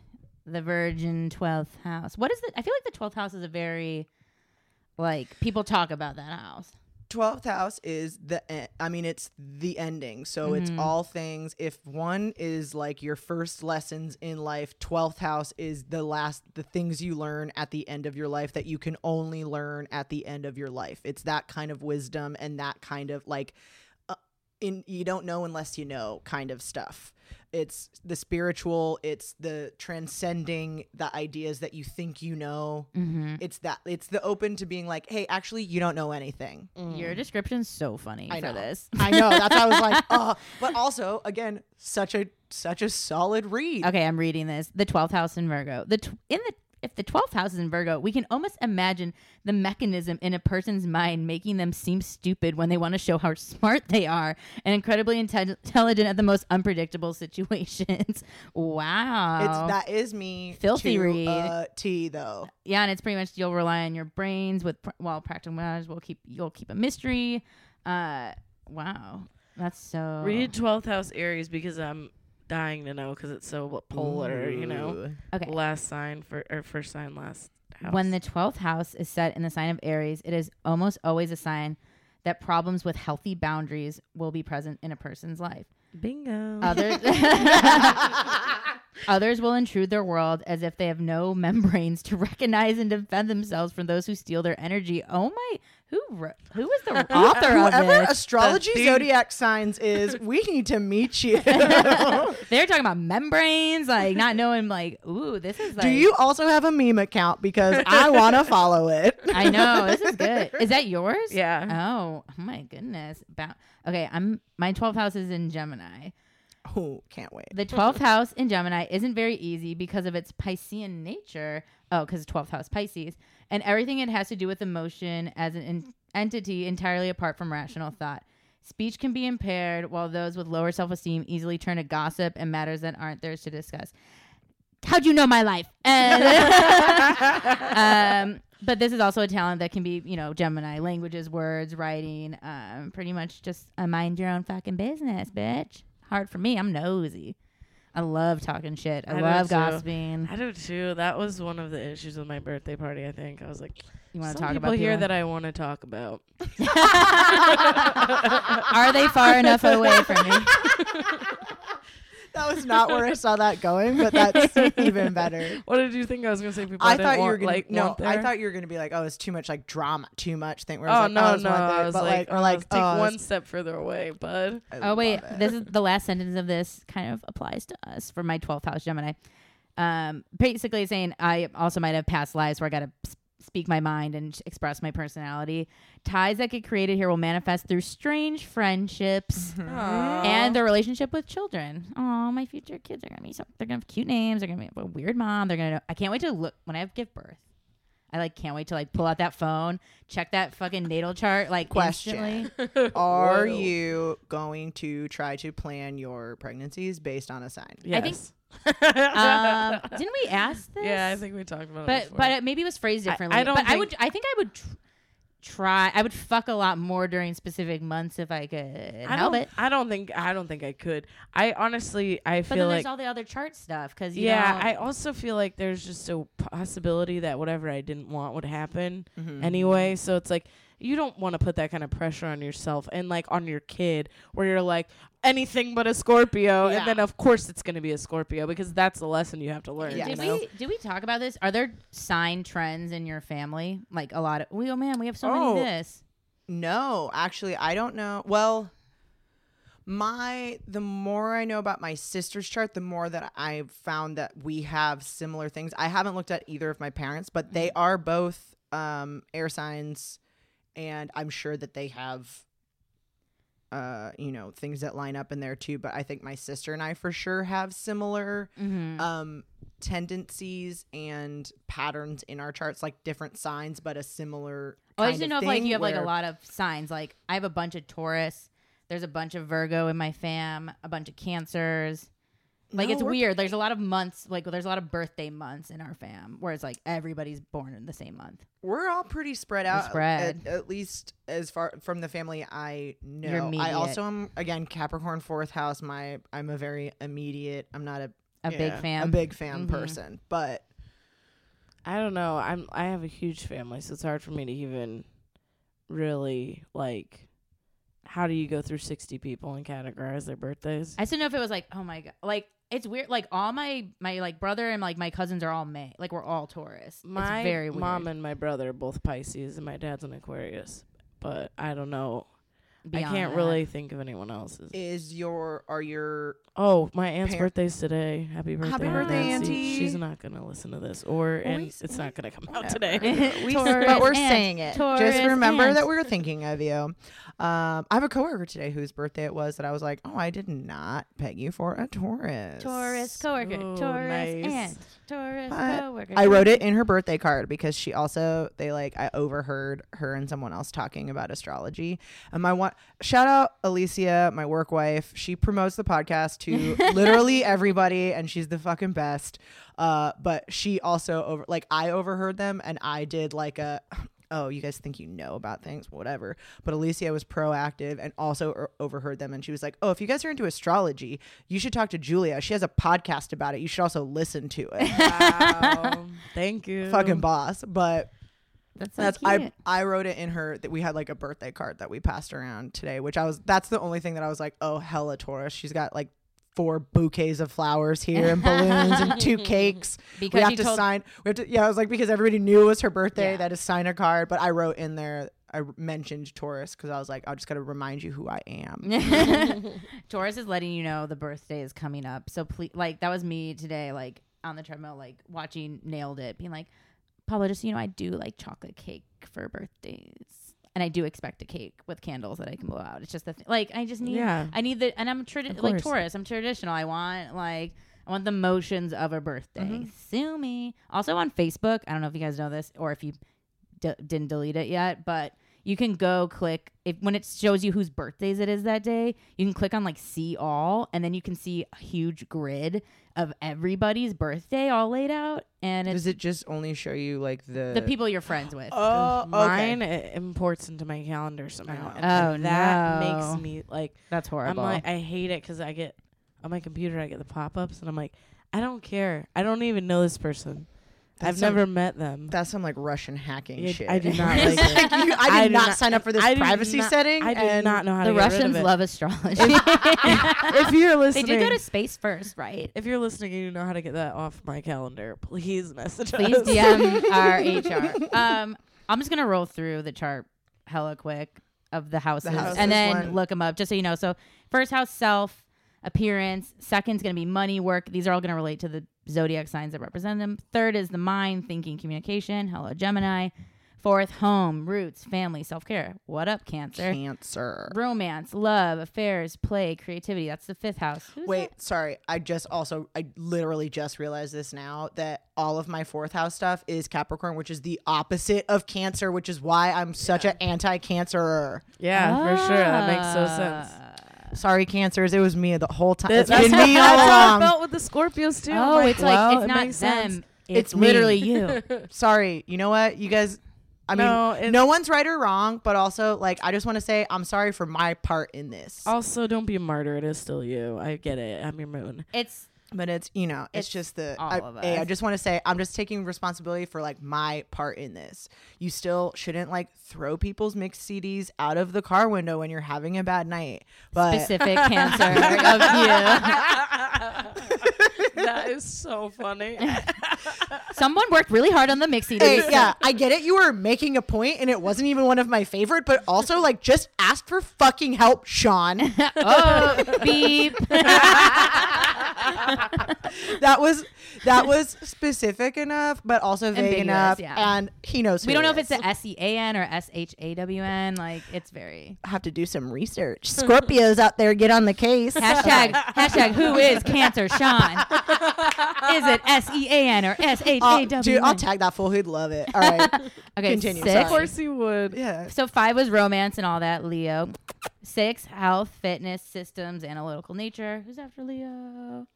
The Virgin twelfth house. What is it? I feel like the twelfth house is a very, like, people talk about that house. twelfth house is the en- I mean it's the ending, so mm-hmm. it's all things. If one is like your first lessons in life, twelfth house is the last the things you learn at the end of your life that you can only learn at the end of your life. It's that kind of wisdom and that kind of like uh, in you don't know unless you know kind of stuff. It's the spiritual, it's the transcending the ideas that you think you know. Mm-hmm. It's that it's the open to being like, hey, actually you don't know anything. Mm. Your description's so funny I for know. this. I know. That's why I was like, oh, but also again, such a such a solid read. Okay, I'm reading this. The twelfth house in Virgo. The tw- in the If the twelfth house is in Virgo, we can almost imagine the mechanism in a person's mind making them seem stupid when they want to show how smart they are and incredibly inte- intelligent at the most unpredictable situations. Wow. It's, that is me. Filthy to, read. Uh, T though. Yeah, and it's pretty much you'll rely on your brains with pr- while well, practicing knowledge. We'll keep you'll keep a mystery. Uh, wow, that's so. Read twelfth house Aries because I'm. Dying to know because it's so polar, Ooh. you know. Okay. Last sign for or first sign, last house. When the twelfth house is set in the sign of Aries, it is almost always a sign that problems with healthy boundaries will be present in a person's life. Bingo. Others, others will intrude their world as if they have no membranes to recognize and defend themselves from those who steal their energy. Oh my, who who is the author uh, of whoever this? Astrology Zodiac Signs is, we need to meet you. They're talking about membranes, like not knowing, like, ooh, this is like. Do you also have a meme account? Because I want to follow it. I know, this is good. Is that yours? Yeah. Oh, oh my goodness. Ba- okay, I'm my twelfth house is in Gemini. Oh, can't wait. The twelfth house in Gemini isn't very easy because of its Piscean nature. Oh, because twelfth house Pisces. And everything it has to do with emotion as an in- entity entirely apart from rational thought. Speech can be impaired, while those with lower self-esteem easily turn to gossip and matters that aren't theirs to discuss. How'd you know my life? um, but this is also a talent that can be, you know, Gemini, languages, words, writing, um, pretty much just uh, mind your own fucking business, bitch. Hard for me. I'm nosy. I love talking shit. I, I love gossiping. I do too. That was one of the issues with my birthday party. I think I was like, you want to talk about people here that I want to talk about. Are they far enough away from me? That was not where I saw that going, but that's even better. What did you think I was going to say? People I thought you were going like, no, I thought you were going to be like, oh, it's too much like drama, too much thing. Where oh, like, no, oh, no. I was but like, or like, oh, take one step further away, bud. I oh, wait. It. This is the last sentence of this kind of applies to us for my twelfth house Gemini. Um, basically saying I also might have past lives where I got to speak my mind and express my personality. Ties that get created here will manifest through strange friendships mm-hmm. and their relationship with children. Oh, my future kids are gonna be so they're gonna have cute names. They're gonna be a weird mom. They're gonna. I can't wait to look when I have give birth. I like can't wait to like pull out that phone, check that fucking natal chart. Like question: are you going to try to plan your pregnancies based on a sign? Yes. I think um, didn't we ask this? Yeah, I think we talked about but, it before. But it maybe it was phrased differently. I, I don't but I would I think I would tr- try I would fuck a lot more during specific months if I could I help it. I don't think I don't think I could. I honestly I but feel then there's like there's all the other chart stuff cuz yeah, know, I also feel like there's just a possibility that whatever I didn't want would happen mm-hmm. anyway, so it's like you don't want to put that kind of pressure on yourself and like on your kid where you're like anything but a Scorpio. Yeah. And then of course it's going to be a Scorpio because that's the lesson you have to learn. Yeah. Did you know? we did we talk about this? Are there sign trends in your family? Like a lot of, we, oh man, we have so oh, many of this. No, actually I don't know. Well, my, the more I know about my sister's chart, the more that I've found that we have similar things. I haven't looked at either of my parents, but they are both um, air signs. And I'm sure that they have, uh, you know, things that line up in there too. But I think my sister and I for sure have similar mm-hmm. um, tendencies and patterns in our charts, like different signs, but a similar. Oh, I just didn't know if like you have like a lot of signs. Like I have a bunch of Taurus. There's a bunch of Virgo in my fam. A bunch of Cancers. Like no, it's weird. There's a lot of months, like there's a lot of birthday months in our fam where it's like everybody's born in the same month. We're all pretty spread out. We're spread. At, at least as far from the family I know. I also am again Capricorn fourth house. My I'm a very immediate. I'm not a a yeah, big fam. A big fam mm-hmm. person, but I don't know. I'm I have a huge family, so it's hard for me to even really like. How do you go through sixty people and categorize their birthdays? I just didn't know if it was like, oh my god, like it's weird. Like all my my like brother and like my cousins are all May. Like we're all Taurus. My it's very weird. Mom and my brother are both Pisces, and my dad's an Aquarius. But I don't know. Beyond I can't that. really think of anyone else's. Is your are your oh my aunt's par- birthday's today? Happy birthday, Happy birthday, Auntie! She's not gonna listen to this, or well, and it's not gonna come whatever. out today. we Taurus but we're aunt. saying it. Taurus Just remember aunt. that we were thinking of you. Um, I have a coworker today whose birthday it was that I was like, oh, I did not peg you for a Taurus. Taurus coworker, Ooh, Taurus nice. aunt, Taurus but coworker. I wrote it in her birthday card because she also they like I overheard her and someone else talking about astrology, and my one. Shout out Alicia, my work wife. She promotes the podcast to literally everybody, and she's the fucking best. Uh, but she also over like I overheard them, and I did like a oh, you guys think you know about things, whatever. But Alicia was proactive and also er- overheard them, and she was like, "Oh, if you guys are into astrology, you should talk to Julia. She has a podcast about it. You should also listen to it." Wow, thank you, fucking boss. But That's so that's cute. I I wrote it in her that we had like a birthday card that we passed around today, which I was that's the only thing that I was like, oh, hella Taurus. She's got like four bouquets of flowers here and balloons and two cakes. Because we have to told- sign. We have to. Yeah, I was like, because everybody knew it was her birthday. Yeah. That is sign a card. But I wrote in there. I mentioned Taurus because I was like, I just got to remind you who I am. Taurus is letting you know the birthday is coming up. So please, like, that was me today, like on the treadmill, like watching Nailed It, being like, Pablo, just so you know, I do like chocolate cake for birthdays, and I do expect a cake with candles that I can blow out. It's just the th- like I just need, yeah. I need the, and I'm tradi- like Taurus. I'm traditional. I want like. I want the motions of a birthday. Mm-hmm. Sue me. Also on Facebook, I don't know if you guys know this or if you d- didn't delete it yet, but you can go click if when it shows you whose birthdays it is that day. You can click on like see all, and then you can see a huge grid of everybody's birthday all laid out. And it's, does it just only show you like the the people you're friends with? Oh, okay. Mine it imports into my calendar somehow. Oh, and oh that no. makes me like that's horrible. I'm like I hate it because I get. On my computer, I get the pop-ups, and I'm like, I don't care. I don't even know this person. That's I've some, never met them. That's some, like, Russian hacking it, shit. I do not like it. Like you, I did I not, not sign up for this I privacy not, setting. I did not know how to get Russians rid of it. The Russians love astrology. If, if you're listening. They did go to space first, right? If you're listening and you know how to get that off my calendar, please message please us. Please D M our H R. Um, I'm just going to roll through the chart hella quick of the houses, the houses and then one. Look them up, just so you know. So first house, self. Appearance. Second's going to be money, work. These are all going to relate to the zodiac signs that represent them. Third is the mind, thinking, communication. Hello, Gemini. Fourth, home, roots, family, self-care. What up, Cancer? Cancer. Romance, love, affairs, play, creativity. That's the fifth house. Who's Wait, that? sorry. I just also, I literally just realized this now, that all of my fourth house stuff is Capricorn, which is the opposite of Cancer, which is why I'm such yeah. an anti-Cancerer. Yeah, ah. for sure. That makes so sense. Sorry, Cancers. It was me the whole time. That's, it's been me all along. I felt with the Scorpios too. Oh, like, it's like well, it's not it them. Sense. It's, it's literally you. Sorry. You know what? You guys. I no, mean, no one's right or wrong, but also like I just want to say I'm sorry for my part in this. Also, don't be a martyr. It is still you. I get it. I'm your moon. It's. But it's, you know, it's, it's just the, all I, of us. A, I just want to say, I'm just taking responsibility for like my part in this. You still shouldn't like throw people's mixed C Ds out of the car window when you're having a bad night. But specific Cancer of you. That is so funny. Someone worked really hard on the mix C Ds. Hey, yeah, I get it. You were making a point and it wasn't even one of my favorite, but also like just ask for fucking help, Sean. Oh, beep. that was that was specific enough, but also vague ambiguous, enough. Yeah. And he knows who We don't know is. If it's an S E A N or S H A W N. Like it's very. I have to do some research. Scorpios out there, get on the case. Hashtag, hashtag who is Cancer Sean? Is it S E A N or S H A W N? Dude, I'll tag that fool. He'd love it. All right. Okay, continue. Six. Of course he would. Yeah. So five was romance and all that, Leo. Six, health, fitness, systems, analytical nature. Who's after Leo?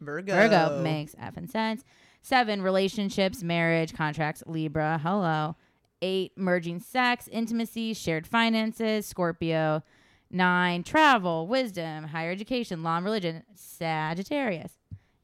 Virgo. Virgo makes effing sense. Seven, relationships, marriage, contracts, Libra. Hello. Eight, merging sex, intimacy, shared finances, Scorpio. Nine, travel, wisdom, higher education, law and religion, Sagittarius.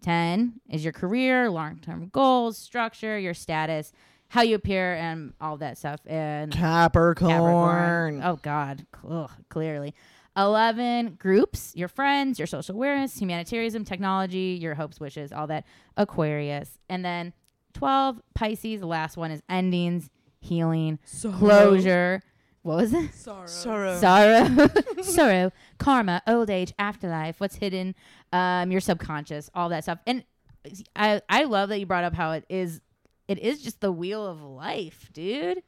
ten is your career, long-term goals, structure, your status, how you appear, and all that stuff. And Capricorn. Capricorn. Oh, God. Ugh, clearly. eleven, groups, your friends, your social awareness, humanitarianism, technology, your hopes, wishes, all that. Aquarius. And then twelve, Pisces. The last one is endings, healing, Sorrow. Closure. What was it? Sorrow. Sorrow. Sorrow. Sorrow. Karma, old age, afterlife, what's hidden, um, your subconscious, all that stuff. And I I love that you brought up how it is it is just the wheel of life, dude.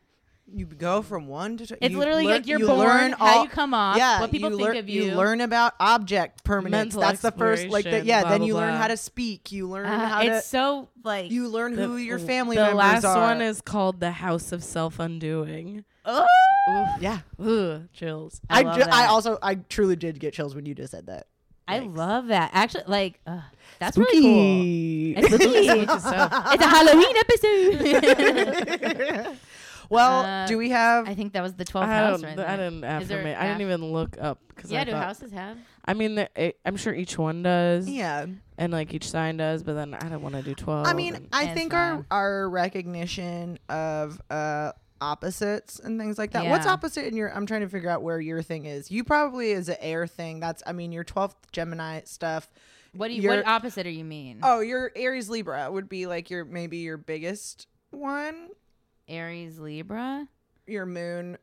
You go from one to... T- it's literally lear- like you're you born, learn all, how you come off, yeah, what people think lear- of you. You learn about object permanence. Mental That's the first... like the, Yeah, blah, then blah, you blah. learn how to speak. You learn uh, how it's to... It's so like... You learn the, who your family the members are. The last one is called The House of Self-Undoing. Oh! Oof. Yeah. Ooh, chills. I I, ju- I also... I truly did get chills when you just said that. I Yikes. love that. Actually, like, uh, that's spooky. Really cool. It's spooky. It's a Halloween episode. Well, uh, do we have... I think that was the twelfth house, right? I didn't have for me. I didn't even look up. Yeah, I do thought, houses have? I mean, it, I'm sure each one does. Yeah. And, like, each sign does, but then I don't want to do twelve. I mean, I think our, our recognition of... uh. opposites and things like that. Yeah. What's opposite in your, I'm trying to figure out where your thing is. You probably is an air thing. That's, I mean, your twelfth Gemini stuff. What do you, your, what opposite are you mean? Oh, your Aries Libra would be like your, maybe your biggest one. Aries Libra? Your moon.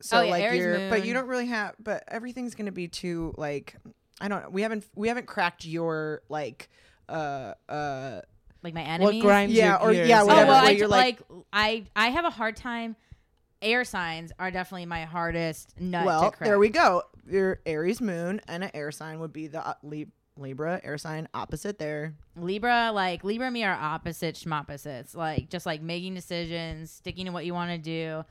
So oh, yeah, like Aries your, moon. But you don't really have, but everything's going to be too like, I don't know. We haven't, we haven't cracked your like, uh, uh, like my enemies. What grinds yeah, your or gears. Yeah, whatever. Oh, well, I, you're like, like I, I have a hard time. Air signs are definitely my hardest nut well, to crack. Well, there we go. Your Aries moon and an air sign would be the uh, Lib- Libra air sign opposite there. Libra, like Libra and me are opposite schmopposites. Like just like making decisions, sticking to what you want to do.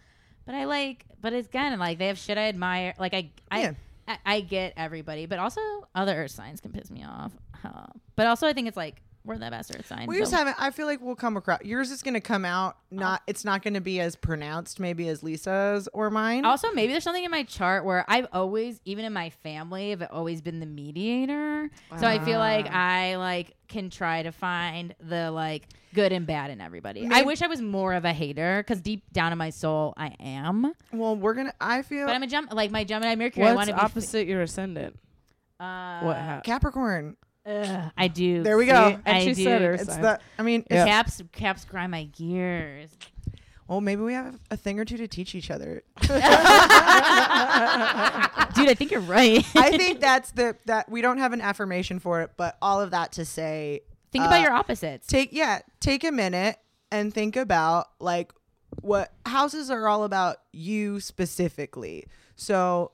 But I like, but it's kind of like they have shit I admire. Like I, I, yeah. I, I get everybody, but also other earth signs can piss me off. Uh, but also I think it's like, we're the best earth sign. We just haven't. I feel like we'll come across. Yours is going to come out. Not. Oh. It's not going to be as pronounced maybe as Lisa's or mine. Also, maybe there's something in my chart where I've always, even in my family, I've always been the mediator. Uh. So I feel like I like can try to find the like good and bad in everybody. Maybe. I wish I was more of a hater because deep down in my soul, I am. Well, we're going to, I feel. But I'm a Gemini, like my Gemini Mercury. What's I opposite be, your ascendant? Uh, what happened? Capricorn. Ugh, I do. There we go. See, and she I said her it's the, I mean, yeah. caps caps grind my gears. Well, maybe we have a thing or two to teach each other. Dude, I think you're right. I think that's the that we don't have an affirmation for it, but all of that to say, think uh, about your opposites. Take yeah, take a minute and think about like what houses are all about you specifically. So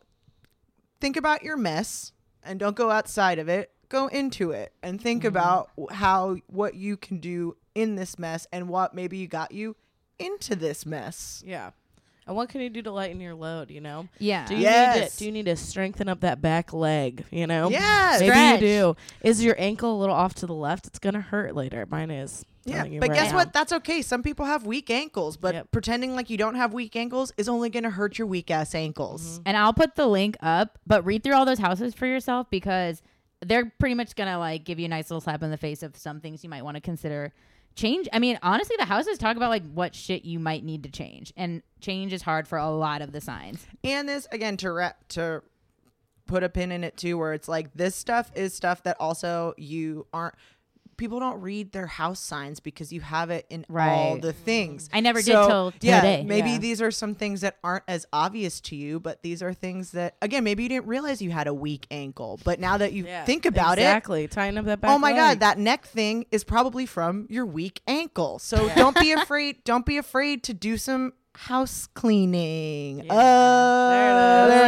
think about your mess and don't go outside of it. Go into it and think mm-hmm. about how what you can do in this mess and what maybe you got you into this mess. Yeah. And what can you do to lighten your load, you know? Yeah. Do you, yes. need, to, do you need to strengthen up that back leg, you know? Yeah. Maybe stretch. You do. Is your ankle a little off to the left? It's going to hurt later. Mine is. Yeah. But right guess now. What? That's okay. Some people have weak ankles, but yep. pretending like you don't have weak ankles is only going to hurt your weak ass ankles. Mm-hmm. And I'll put the link up, but read through all those houses for yourself because they're pretty much going to like give you a nice little slap in the face of some things you might want to consider change. I mean, honestly, the houses talk about like what shit you might need to change, and change is hard for a lot of the signs. And this again, to rep, to put a pin in it too, where it's like this stuff is stuff that also you aren't, people don't read their house signs because you have it in right. all the things. I never so, did till today. Yeah, maybe yeah. these are some things that aren't as obvious to you, but these are things that, again, maybe you didn't realize you had a weak ankle, but now that you yeah, think about exactly. it. Exactly. Tying up that back Oh my leg. God, that neck thing is probably from your weak ankle. So yeah. don't be afraid. Don't be afraid to do some house cleaning. Yeah. Oh, there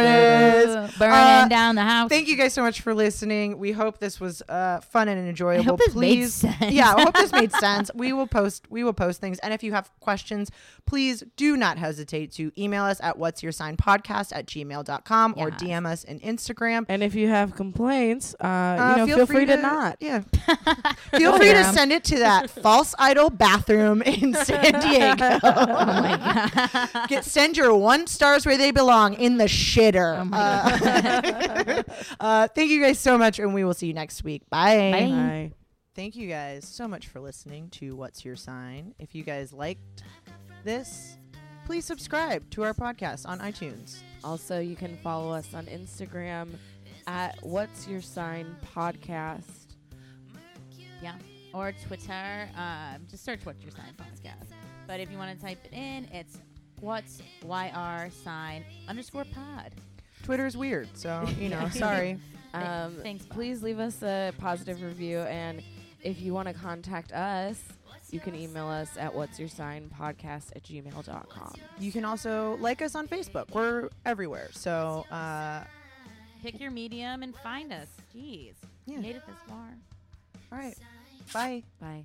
it is. There it is. Burning uh, down the house. Thank you guys so much for listening. We hope this was uh, fun and enjoyable. I hope this please, made sense. Yeah, I hope this made sense. We will post. We will post things. And if you have questions, please do not hesitate to email us at what's your sign podcast at gmail dot com yeah. or D M us on Instagram. And if you have complaints, uh, uh, you know, feel, feel free, free to, to not. Yeah, feel free to send it to that false idol bathroom in San Diego. Oh my God. Get send your one stars where they belong, in the shitter. Oh my uh, uh, thank you guys so much, and we will see you next week. Bye. Bye. Bye. Thank you guys so much for listening to What's Your Sign. If you guys liked this, please subscribe to our podcast on iTunes. Also, you can follow us on Instagram at What's Your Sign Podcast. Yeah, or Twitter. Uh, just search What's Your Sign Podcast. But if you want to type it in, it's what's Y R sign underscore pod. Twitter's weird, so, you know, sorry. Um, Thanks, Bob. Please leave us a positive review. And if you want to contact us, you can email us at what's your sign podcast at gmail dot com. You can also like us on Facebook. We're everywhere. So uh, pick your medium and find us. Jeez. Yeah. Made it this far. All right. Bye. Bye.